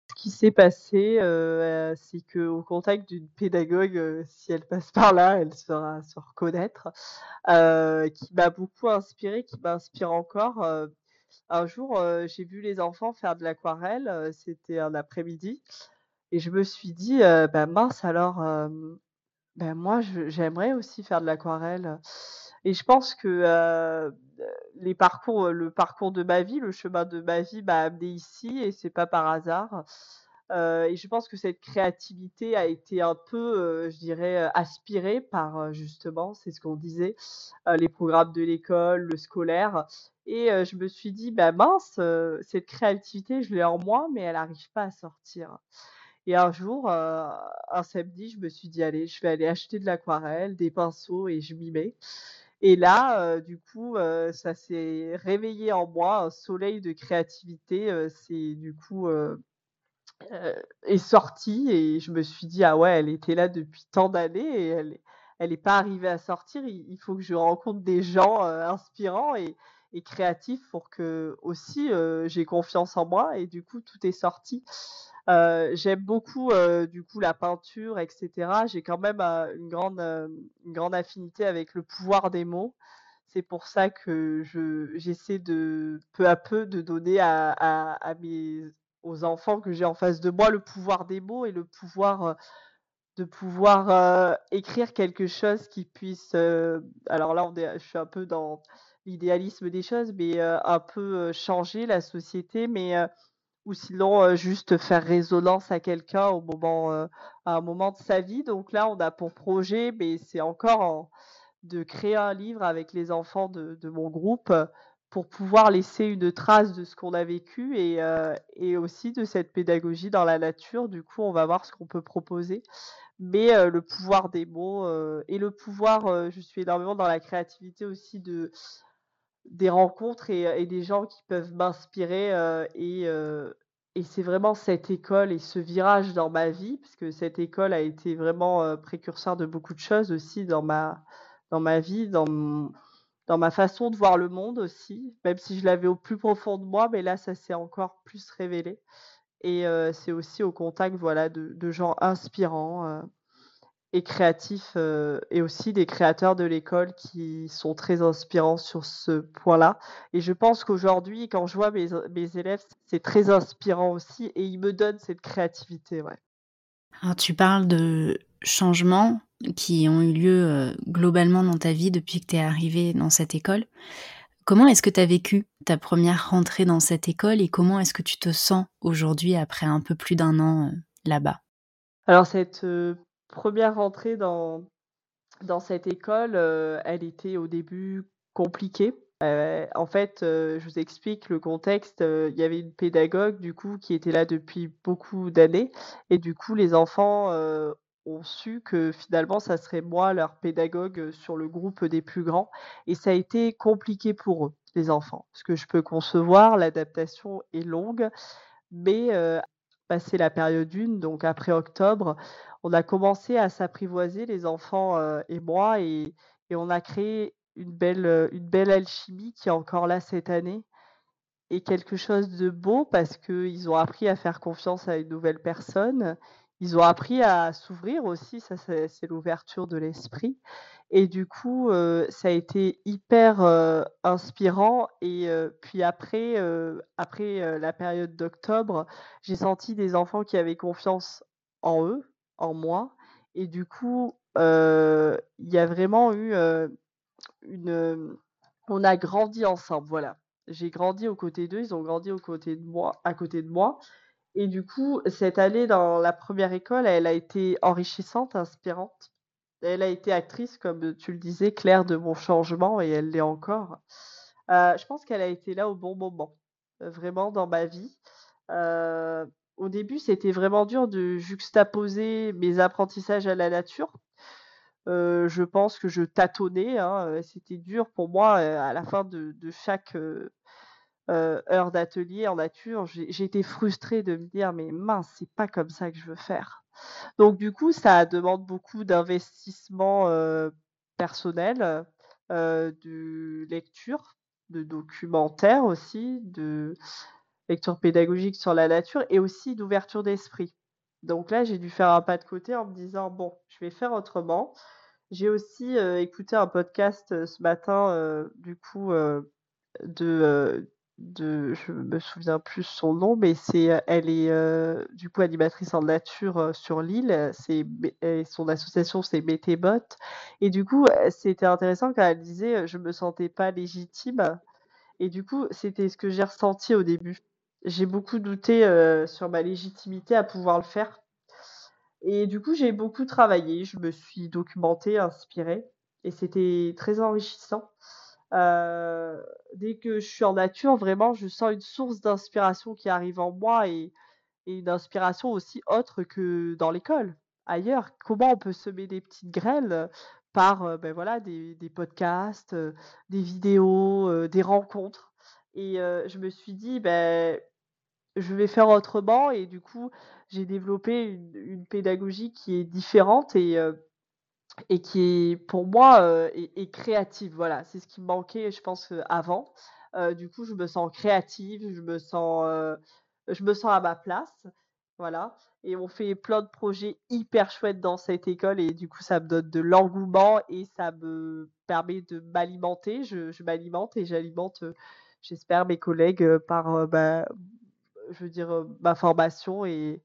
Ce qui s'est passé, euh, c'est qu'au contact d'une pédagogue, euh, si elle passe par là, elle saura se reconnaître, euh, qui m'a beaucoup inspirée, qui m'inspire encore. Euh, un jour, euh, j'ai vu les enfants faire de l'aquarelle, euh, c'était un après-midi, et je me suis dit, euh, bah mince alors, euh, bah moi je, j'aimerais aussi faire de l'aquarelle. Et je pense que euh, les parcours, le parcours de ma vie, le chemin de ma vie m'a amené ici et c'est pas par hasard. Euh, et je pense que cette créativité a été un peu, euh, je dirais, aspirée par justement, c'est ce qu'on disait, euh, les programmes de l'école, le scolaire. Et euh, je me suis dit, bah mince, euh, cette créativité, je l'ai en moi, mais elle n'arrive pas à sortir. Et un jour, euh, un samedi, je me suis dit, allez, je vais aller acheter de l'aquarelle, des pinceaux et je m'y mets. Et là, euh, du coup, euh, ça s'est réveillé en moi, un soleil de créativité, euh, c'est du coup euh, euh, est sorti et je me suis dit, ah ouais, elle était là depuis tant d'années et elle elle n'est pas arrivée à sortir. Il, il faut que je rencontre des gens euh, inspirants et, et créatifs pour que aussi euh, j'ai confiance en moi et du coup tout est sorti. Euh, j'aime beaucoup euh, du coup la peinture, et cetera. J'ai quand même euh, une grande, euh, une grande affinité avec le pouvoir des mots. C'est pour ça que je, j'essaie de peu à peu de donner à, à, à mes, aux enfants que j'ai en face de moi le pouvoir des mots et le pouvoir euh, de pouvoir euh, écrire quelque chose qui puisse. Euh, alors là, on est, je suis un peu dans l'idéalisme des choses, mais euh, un peu euh, changer la société, mais euh, ou sinon euh, juste faire résonance à quelqu'un au moment, euh, à un moment de sa vie. Donc là, on a pour projet, mais c'est encore en, de créer un livre avec les enfants de, de mon groupe pour pouvoir laisser une trace de ce qu'on a vécu et, euh, et aussi de cette pédagogie dans la nature. Du coup, on va voir ce qu'on peut proposer. Mais euh, le pouvoir des mots euh, et le pouvoir, euh, je suis énormément dans la créativité aussi de... des rencontres et, et des gens qui peuvent m'inspirer euh, et, euh, et c'est vraiment cette école et ce virage dans ma vie parce que cette école a été vraiment euh, précurseur de beaucoup de choses aussi dans ma, dans ma vie, dans, mon, dans ma façon de voir le monde aussi, même si je l'avais au plus profond de moi, mais là ça s'est encore plus révélé et euh, c'est aussi au contact voilà, de, de gens inspirants euh, et créatifs euh, et aussi des créateurs de l'école qui sont très inspirants sur ce point-là. Et je pense qu'aujourd'hui, quand je vois mes, mes élèves, c'est très inspirant aussi et ils me donnent cette créativité. Ouais. Alors, tu parles de changements qui ont eu lieu euh, globalement dans ta vie depuis que tu es arrivée dans cette école. Comment est-ce que tu as vécu ta première rentrée dans cette école et comment est-ce que tu te sens aujourd'hui après un peu plus d'un an euh, là-bas ? Alors, cette... Euh... première rentrée dans, dans cette école, euh, elle était au début compliquée. Euh, en fait, euh, je vous explique le contexte. Euh, il y avait une pédagogue du coup qui était là depuis beaucoup d'années et du coup, les enfants euh, ont su que finalement, ça serait moi leur pédagogue sur le groupe des plus grands et ça a été compliqué pour eux, les enfants. Ce que je peux concevoir, l'adaptation est longue, mais euh, passé la période une, donc après octobre, on a commencé à s'apprivoiser, les enfants euh, et moi, et, et on a créé une belle, une belle alchimie qui est encore là cette année. Et quelque chose de beau parce qu'ils ont appris à faire confiance à une nouvelle personne. Ils ont appris à s'ouvrir aussi, ça c'est, c'est l'ouverture de l'esprit. Et du coup, euh, ça a été hyper euh, inspirant. Et euh, puis après, euh, après euh, la période d'octobre, j'ai senti des enfants qui avaient confiance en eux, en moi. Et du coup, euh, y a vraiment eu euh, une... On a grandi ensemble, voilà. J'ai grandi aux côtés d'eux, ils ont grandi aux côtés de moi, à côté de moi. Et du coup, cette année dans la première école, elle a été enrichissante, inspirante. Elle a été actrice, comme tu le disais, Claire, de mon changement, et elle l'est encore. Euh, je pense qu'elle a été là au bon moment, vraiment dans ma vie. Euh, au début, c'était vraiment dur de juxtaposer mes apprentissages à la nature. Euh, je pense que je tâtonnais, hein, c'était dur pour moi à la fin de, de chaque euh, heure d'atelier en nature. J'ai, j'ai été frustrée de me dire, mais mince, c'est pas comme ça que je veux faire. Donc du coup, ça demande beaucoup d'investissement euh, personnel, euh, de lecture, de documentaire aussi, de lecture pédagogique sur la nature et aussi d'ouverture d'esprit. Donc là, j'ai dû faire un pas de côté en me disant, bon, je vais faire autrement. J'ai aussi euh, écouté un podcast euh, ce matin, euh, du coup, euh, de, euh, de, je me souviens plus son nom, mais c'est, elle est euh, du coup animatrice en nature euh, sur Lille. C'est, euh, son association, c'est Métébot. Et du coup, c'était intéressant quand elle disait, je ne me sentais pas légitime. Et du coup, c'était ce que j'ai ressenti au début. J'ai beaucoup douté euh, sur ma légitimité à pouvoir le faire. Et du coup, j'ai beaucoup travaillé. Je me suis documentée, inspirée. Et c'était très enrichissant. Euh, dès que je suis en nature, vraiment, je sens une source d'inspiration qui arrive en moi et, et une inspiration aussi autre que dans l'école, ailleurs. Comment on peut semer des petites graines par euh, ben voilà, des, des podcasts, euh, des vidéos, euh, des rencontres. Et euh, je me suis dit, ben... je vais faire autrement et du coup, j'ai développé une, une pédagogie qui est différente et, euh, et qui, est, pour moi, euh, est, est créative. Voilà, c'est ce qui me manquait, je pense, euh, avant. Euh, du coup, je me sens créative, je me sens, euh, je me sens à ma place. Voilà. Et on fait plein de projets hyper chouettes dans cette école et du coup, ça me donne de l'engouement et ça me permet de m'alimenter. Je, je m'alimente et j'alimente, euh, j'espère, mes collègues euh, par... Euh, bah, je veux dire, euh, ma formation et,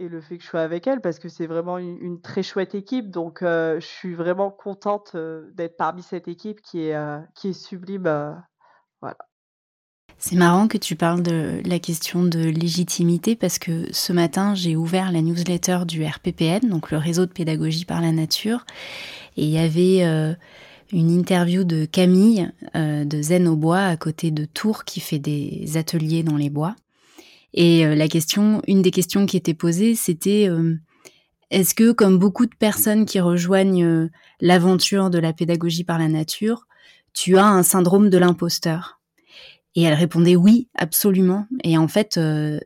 et le fait que je sois avec elle, parce que c'est vraiment une, une très chouette équipe. Donc, euh, je suis vraiment contente euh, d'être parmi cette équipe qui est, euh, qui est sublime. Euh, voilà. C'est marrant que tu parles de la question de légitimité, parce que ce matin, j'ai ouvert la newsletter du R P P N, donc le réseau de pédagogie par la nature, et il y avait... Euh, une interview de Camille euh, de Zen au bois à côté de Tours qui fait des ateliers dans les bois. Et euh, la question, une des questions qui était posée, c'était euh, est-ce que, comme beaucoup de personnes qui rejoignent euh, l'aventure de la pédagogie par la nature, tu as un syndrome de l'imposteur? Et elle répondait oui, absolument. Et en fait, euh,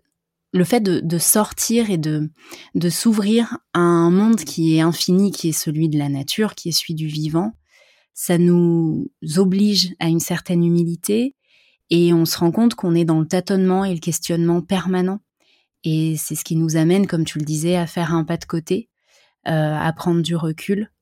le fait de, de sortir et de, de s'ouvrir à un monde qui est infini, qui est celui de la nature, qui est celui du vivant, ça nous oblige à une certaine humilité et on se rend compte qu'on est dans le tâtonnement et le questionnement permanent. Et c'est ce qui nous amène, comme tu le disais, à faire un pas de côté, euh, à prendre du recul.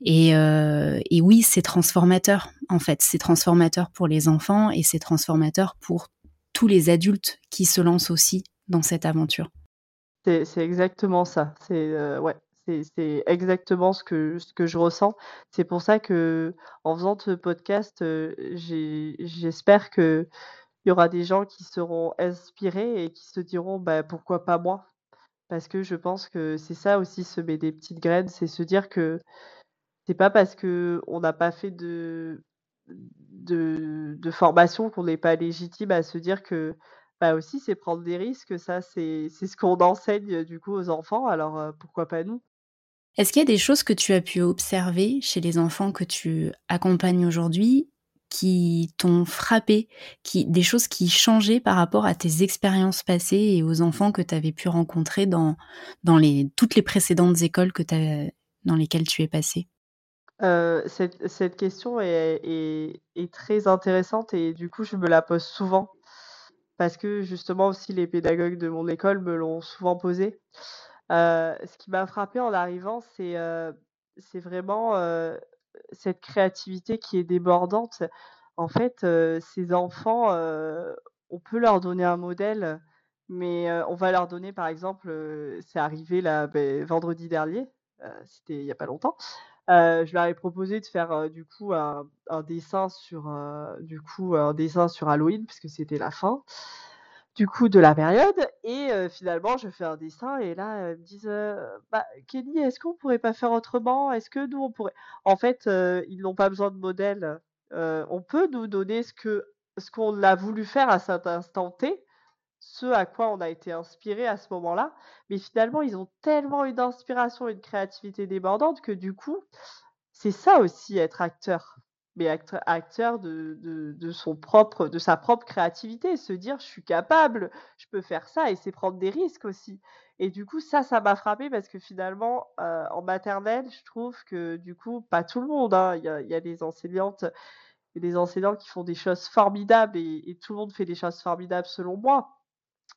Et, euh, et oui, c'est transformateur, en fait. C'est transformateur pour les enfants et c'est transformateur pour tous les adultes qui se lancent aussi dans cette aventure. C'est, c'est exactement ça. C'est, euh, ouais. C'est, c'est exactement ce que, ce que je ressens. C'est pour ça que, en faisant ce podcast, euh, j'ai, j'espère qu'il y aura des gens qui seront inspirés et qui se diront bah, « pourquoi pas moi ?» Parce que je pense que c'est ça aussi, semer des petites graines, c'est se dire que c'est pas parce qu'on n'a pas fait de, de, de formation qu'on n'est pas légitime à se dire que bah aussi, c'est prendre des risques, ça, c'est, c'est ce qu'on enseigne du coup aux enfants, alors euh, pourquoi pas nous? Est-ce qu'il y a des choses que tu as pu observer chez les enfants que tu accompagnes aujourd'hui qui t'ont frappé, qui, des choses qui changeaient par rapport à tes expériences passées et aux enfants que tu avais pu rencontrer dans, dans les, toutes les précédentes écoles que t'as, dans lesquelles tu es passée? Euh, cette, cette question est, est, est très intéressante et du coup, je me la pose souvent. Parce que justement aussi les pédagogues de mon école me l'ont souvent posé. Euh, ce qui m'a frappée en arrivant, c'est, euh, c'est vraiment euh, cette créativité qui est débordante. En fait, euh, ces enfants, euh, on peut leur donner un modèle, Mais euh, on va leur donner, par exemple, euh, c'est arrivé là, ben, vendredi dernier, euh, c'était il n'y a pas longtemps. Euh, je leur ai proposé de faire euh, du coup un, un dessin sur euh, du coup un dessin sur Halloween parce que c'était la fin du coup de la période. Et euh, finalement, je fais un dessin et là, ils me disent euh, bah, Queenie, est-ce qu'on pourrait pas faire autrement? Est-ce que nous on pourrait? En fait, euh, ils n'ont pas besoin de modèle. Euh, on peut nous donner ce que ce qu'on a voulu faire à cet instant T, ce à quoi on a été inspiré à ce moment-là, mais finalement, ils ont tellement une inspiration, une créativité débordante que du coup, c'est ça aussi être acteur, mais acteur, acteur de, de, de, son propre, de sa propre créativité, se dire « je suis capable, je peux faire ça » et c'est prendre des risques aussi. Et du coup, ça, ça m'a frappée parce que finalement, euh, en maternelle, je trouve que du coup, pas tout le monde, hein, y a, y a des enseignantes et des enseignants qui font des choses formidables et, et tout le monde fait des choses formidables selon moi.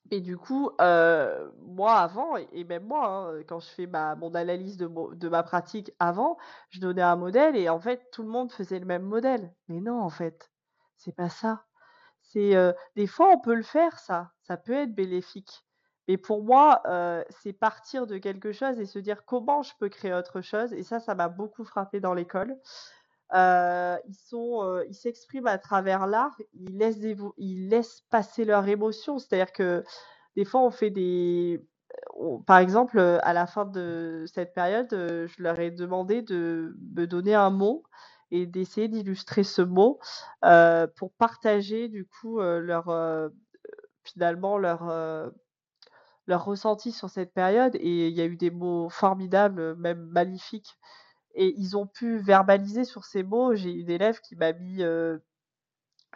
Et du coup, euh, moi avant, et même moi, hein, quand je fais ma, mon analyse de, mo- de ma pratique avant, je donnais un modèle et en fait, tout le monde faisait le même modèle. Mais non, en fait, c'est pas ça. C'est, euh, des fois, on peut le faire, ça. Ça peut être bénéfique. Mais pour moi, euh, c'est partir de quelque chose et se dire comment je peux créer autre chose. Et ça, ça m'a beaucoup frappée dans l'école. Euh, ils, sont, euh, ils s'expriment à travers l'art, ils laissent, évo- ils laissent passer leurs émotions. C'est-à-dire que des fois, on fait des... On, par exemple, à la fin de cette période, euh, je leur ai demandé de me donner un mot et d'essayer d'illustrer ce mot euh, pour partager, du coup, euh, leur, euh, finalement, leur... Euh, leur ressenti sur cette période. Et il y a eu des mots formidables, même magnifiques. Et ils ont pu verbaliser sur ces mots. J'ai une élève qui m'a mis euh,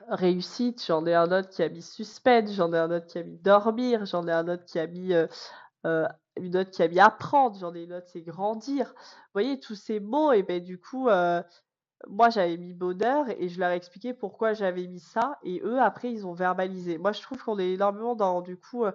réussite, j'en ai un autre qui a mis suspense, j'en ai un autre qui a mis dormir, j'en ai un autre qui a mis euh, euh, une autre qui a mis apprendre, j'en ai une autre c'est grandir. Vous voyez tous ces mots. Et ben du coup, euh, moi j'avais mis bonheur et je leur ai expliqué pourquoi j'avais mis ça. Et eux après ils ont verbalisé. Moi je trouve qu'on est énormément dans du coup. Euh,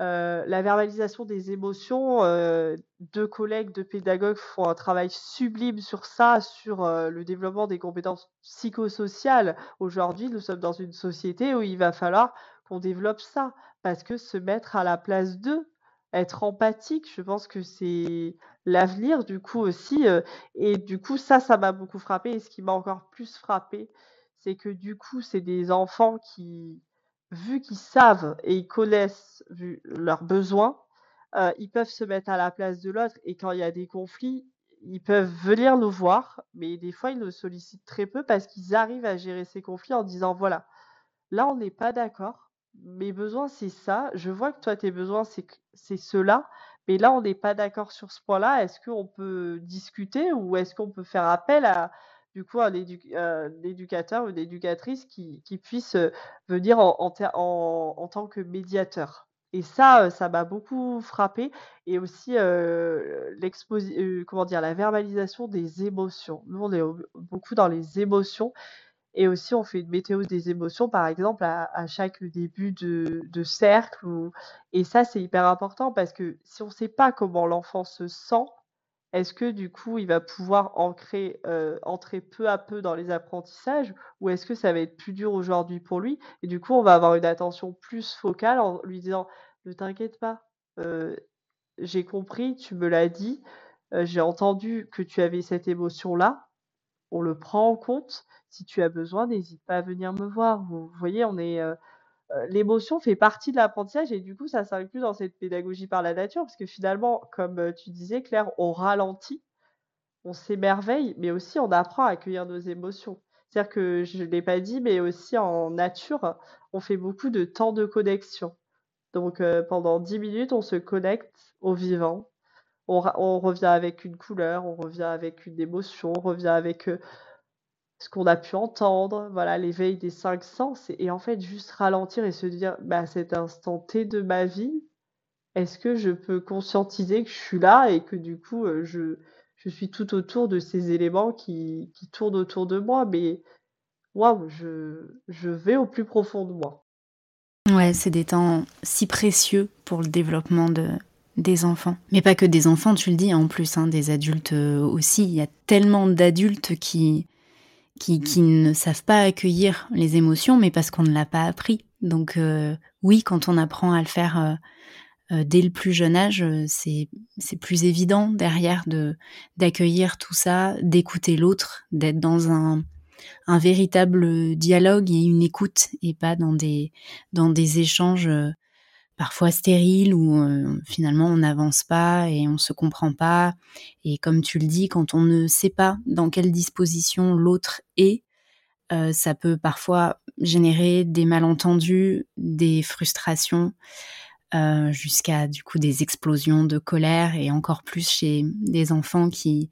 Euh, la verbalisation des émotions, euh, deux collègues, deux pédagogues font un travail sublime sur ça, sur euh, le développement des compétences psychosociales. Aujourd'hui, nous sommes dans une société où il va falloir qu'on développe ça, parce que se mettre à la place d'eux, être empathique, je pense que c'est l'avenir du coup aussi. Euh, et du coup, ça, ça m'a beaucoup frappée. Et ce qui m'a encore plus frappée, c'est que du coup, c'est des enfants qui... vu qu'ils savent et ils connaissent vu leurs besoins, euh, ils peuvent se mettre à la place de l'autre. Et quand il y a des conflits, ils peuvent venir nous voir, mais des fois, ils nous sollicitent très peu parce qu'ils arrivent à gérer ces conflits en disant, voilà, là, on n'est pas d'accord, mes besoins, c'est ça. Je vois que toi, tes besoins, c'est, c'est cela, mais là, on n'est pas d'accord sur ce point-là. Est-ce qu'on peut discuter ou est-ce qu'on peut faire appel à... du coup, un, édu- un éducateur ou une éducatrice qui, qui puisse venir en, en, ter- en, en tant que médiateur. Et ça, ça m'a beaucoup frappée. Et aussi, euh, l'expos- euh, comment dire, la verbalisation des émotions. Nous, on est au- beaucoup dans les émotions. Et aussi, on fait une météo des émotions, par exemple, à, à chaque début de, de cercle. Ou... Et ça, c'est hyper important parce que si on ne sait pas comment l'enfant se sent, est-ce que du coup, il va pouvoir ancrer, euh, entrer peu à peu dans les apprentissages ou est-ce que ça va être plus dur aujourd'hui pour lui? Et du coup, on va avoir une attention plus focale en lui disant « Ne t'inquiète pas, euh, j'ai compris, tu me l'as dit, euh, j'ai entendu que tu avais cette émotion-là, on le prend en compte. Si tu as besoin, n'hésite pas à venir me voir. » Vous voyez, on est... Euh, l'émotion fait partie de l'apprentissage et du coup, ça s'inclut dans cette pédagogie par la nature parce que finalement, comme tu disais, Claire, on ralentit, on s'émerveille, mais aussi on apprend à accueillir nos émotions. C'est-à-dire que, je ne l'ai pas dit, mais aussi en nature, on fait beaucoup de temps de connexion. Donc, euh, pendant dix minutes, on se connecte au vivant. On, ra- on revient avec une couleur, on revient avec une émotion, on revient avec... Euh, ce qu'on a pu entendre, voilà, l'éveil des cinq sens, et, et en fait, juste ralentir et se dire, bah, cet instant T de ma vie, est-ce que je peux conscientiser que je suis là et que du coup, je, je suis tout autour de ces éléments qui, qui tournent autour de moi, mais waouh, je, je vais au plus profond de moi. Ouais, c'est des temps si précieux pour le développement de... des enfants. Mais pas que des enfants, tu le dis, en plus, hein, des adultes aussi. Il y a tellement d'adultes qui... Qui, qui ne savent pas accueillir les émotions, mais parce qu'on ne l'a pas appris. Donc euh, oui, quand on apprend à le faire euh, euh, dès le plus jeune âge, euh, c'est, c'est plus évident derrière de, d'accueillir tout ça, d'écouter l'autre, d'être dans un, un véritable dialogue et une écoute, et pas dans des, dans des échanges euh, parfois stériles où euh, finalement on n'avance pas et on ne se comprend pas. Et comme tu le dis, quand on ne sait pas dans quelle disposition l'autre est, Euh, ça peut parfois générer des malentendus, des frustrations, euh, jusqu'à du coup des explosions de colère, et encore plus chez des enfants qui,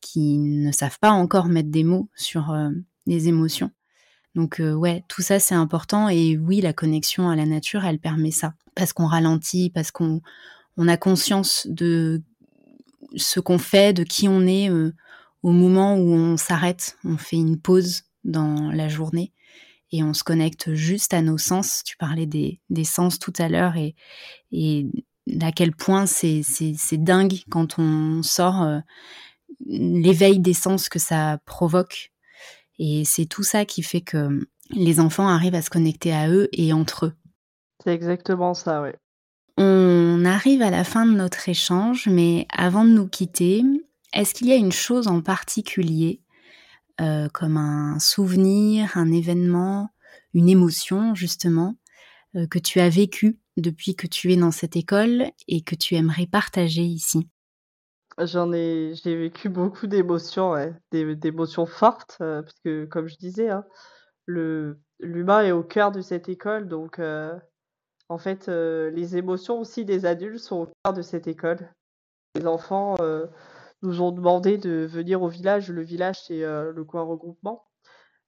qui ne savent pas encore mettre des mots sur euh, les émotions. Donc euh, ouais, tout ça c'est important, et oui, la connexion à la nature, elle permet ça. Parce qu'on ralentit, parce qu'on on a conscience de ce qu'on fait, de qui on est, euh, au moment où on s'arrête, on fait une pause dans la journée, et on se connecte juste à nos sens. Tu parlais des, des sens tout à l'heure, et, et à quel point c'est, c'est, c'est dingue quand on sort euh, l'éveil des sens que ça provoque. Et c'est tout ça qui fait que les enfants arrivent à se connecter à eux et entre eux. C'est exactement ça, oui. On arrive à la fin de notre échange, mais avant de nous quitter, est-ce qu'il y a une chose en particulier, Euh, comme un souvenir, un événement, une émotion justement, euh, que tu as vécu depuis que tu es dans cette école et que tu aimerais partager ici? J'en ai, j'ai vécu beaucoup d'émotions, ouais, des, d'émotions fortes, euh, parce que comme je disais, hein, le, l'humain est au cœur de cette école, donc euh, en fait euh, les émotions aussi des adultes sont au cœur de cette école. Les enfants... Euh, nous ont demandé de venir au village. Le village, c'est euh, le coin regroupement.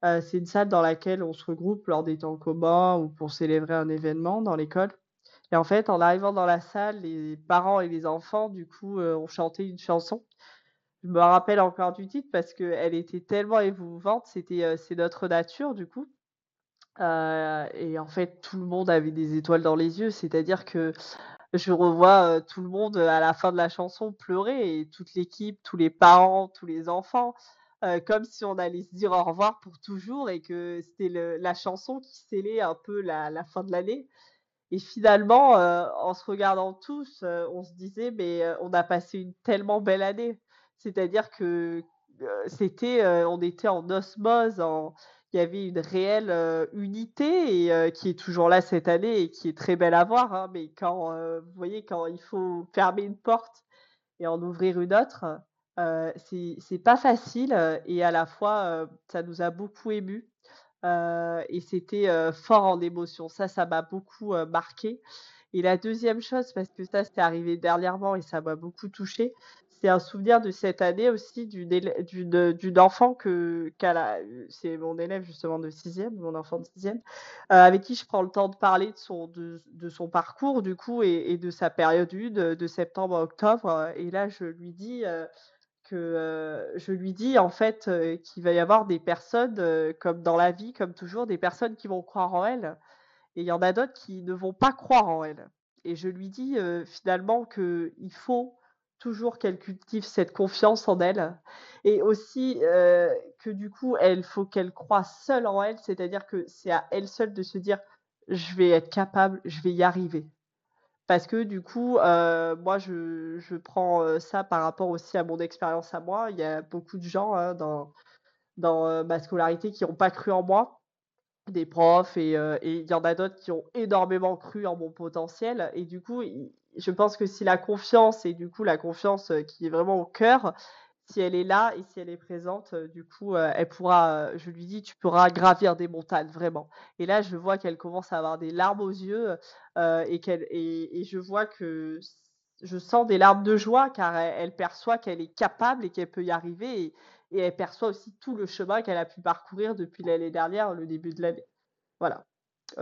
Euh, c'est une salle dans laquelle on se regroupe lors des temps communs ou pour célébrer un événement dans l'école. Et en fait, en arrivant dans la salle, les parents et les enfants, du coup, euh, ont chanté une chanson. Je me rappelle encore du titre parce qu'elle était tellement émouvante. C'était euh, « C'est notre nature », du coup. Euh, et en fait, tout le monde avait des étoiles dans les yeux. C'est-à-dire que je revois euh, tout le monde euh, à la fin de la chanson pleurer, et toute l'équipe, tous les parents, tous les enfants, euh, comme si on allait se dire au revoir pour toujours, et que c'était le, la chanson qui scellait un peu la, la fin de l'année. Et finalement, euh, en se regardant tous, euh, on se disait mais euh, on a passé une tellement belle année. C'est-à-dire que euh, c'était, euh, on était en osmose, en... il y avait une réelle euh, unité et, euh, qui est toujours là cette année et qui est très belle à voir. Hein, mais quand, euh, vous voyez, quand il faut fermer une porte et en ouvrir une autre, euh, c'est, c'est pas facile. Et à la fois, euh, ça nous a beaucoup émus. Euh, et c'était euh, fort en émotion. Ça, ça m'a beaucoup euh, marqué. Et la deuxième chose, parce que ça, c'était arrivé dernièrement et ça m'a beaucoup touchée, c'est un souvenir de cette année aussi d'une, élève, d'une, d'une enfant que, qu'elle a, c'est mon élève justement de sixième, mon enfant de sixième, euh, avec qui je prends le temps de parler de son, de, de son parcours du coup et, et de sa période une, de, de septembre à octobre. Et là, je lui dis euh, que euh, je lui dis en fait euh, qu'il va y avoir des personnes, euh, comme dans la vie, comme toujours, des personnes qui vont croire en elle, et il y en a d'autres qui ne vont pas croire en elle. Et je lui dis euh, finalement qu'il faut toujours qu'elle cultive cette confiance en elle, et aussi euh, que du coup, il faut qu'elle croie seule en elle, c'est-à-dire que c'est à elle seule de se dire « je vais être capable, je vais y arriver ». Parce que du coup, euh, moi, je, je prends ça par rapport aussi à mon expérience à moi. Il y a beaucoup de gens hein, dans, dans euh, ma scolarité qui n'ont pas cru en moi, des profs, et, euh, et il y en a d'autres qui ont énormément cru en mon potentiel, et du coup, il, je pense que si la confiance, et du coup la confiance qui est vraiment au cœur, si elle est là et si elle est présente, du coup, elle pourra, je lui dis, tu pourras gravir des montagnes, vraiment. Et là, je vois qu'elle commence à avoir des larmes aux yeux euh, et, qu'elle, et, et je vois que je sens des larmes de joie car elle, elle perçoit qu'elle est capable et qu'elle peut y arriver et, et elle perçoit aussi tout le chemin qu'elle a pu parcourir depuis l'année dernière, le début de l'année. Voilà.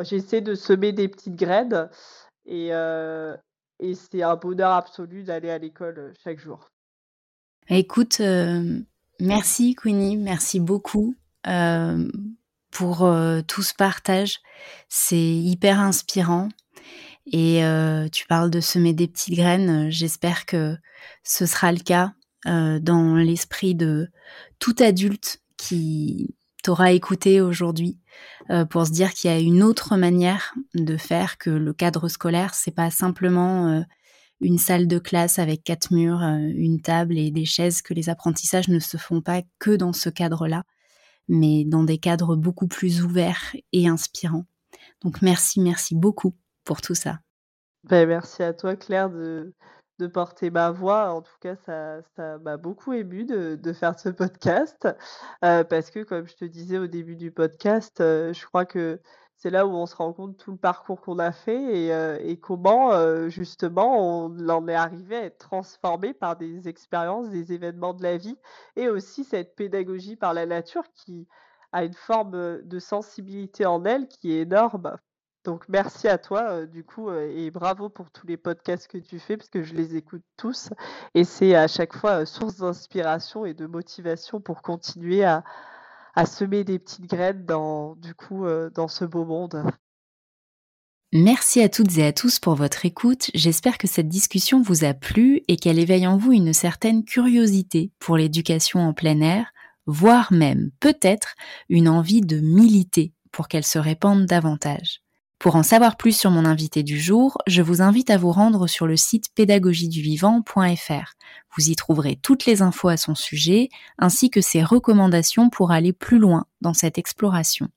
J'essaie de semer des petites graines et... Euh, Et c'est un bonheur absolu d'aller à l'école chaque jour. Écoute, euh, merci Queenie, merci beaucoup euh, pour euh, tout ce partage. C'est hyper inspirant. Et euh, tu parles de semer des petites graines. J'espère que ce sera le cas euh, dans l'esprit de tout adulte qui, t'auras écouté aujourd'hui euh, pour se dire qu'il y a une autre manière de faire, que le cadre scolaire, c'est pas simplement euh, une salle de classe avec quatre murs, euh, une table et des chaises, que les apprentissages ne se font pas que dans ce cadre-là, mais dans des cadres beaucoup plus ouverts et inspirants. Donc merci, merci beaucoup pour tout ça. Ben, merci à toi Claire de... de porter ma voix. En tout cas, ça, ça m'a beaucoup émue de, de faire ce podcast euh, parce que, comme je te disais au début du podcast, euh, je crois que c'est là où on se rend compte tout le parcours qu'on a fait et, euh, et comment, euh, justement, on en est arrivé à être transformé par des expériences, des événements de la vie et aussi cette pédagogie par la nature qui a une forme de sensibilité en elle qui est énorme. Donc, merci à toi, euh, du coup, euh, et bravo pour tous les podcasts que tu fais, parce que je les écoute tous. Et c'est à chaque fois euh, source d'inspiration et de motivation pour continuer à, à semer des petites graines dans, du coup, euh, dans ce beau monde. Merci à toutes et à tous pour votre écoute. J'espère que cette discussion vous a plu et qu'elle éveille en vous une certaine curiosité pour l'éducation en plein air, voire même, peut-être, une envie de militer pour qu'elle se répande davantage. Pour en savoir plus sur mon invité du jour, je vous invite à vous rendre sur le site pédagogie du vivant point f r. Vous y trouverez toutes les infos à son sujet, ainsi que ses recommandations pour aller plus loin dans cette exploration.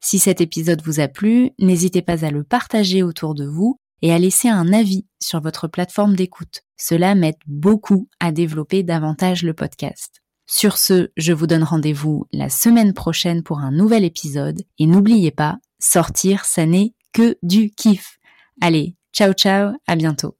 Si cet épisode vous a plu, n'hésitez pas à le partager autour de vous et à laisser un avis sur votre plateforme d'écoute. Cela m'aide beaucoup à développer davantage le podcast. Sur ce, je vous donne rendez-vous la semaine prochaine pour un nouvel épisode et n'oubliez pas, sortir, ça n'est que du kiff. Allez, ciao ciao, à bientôt.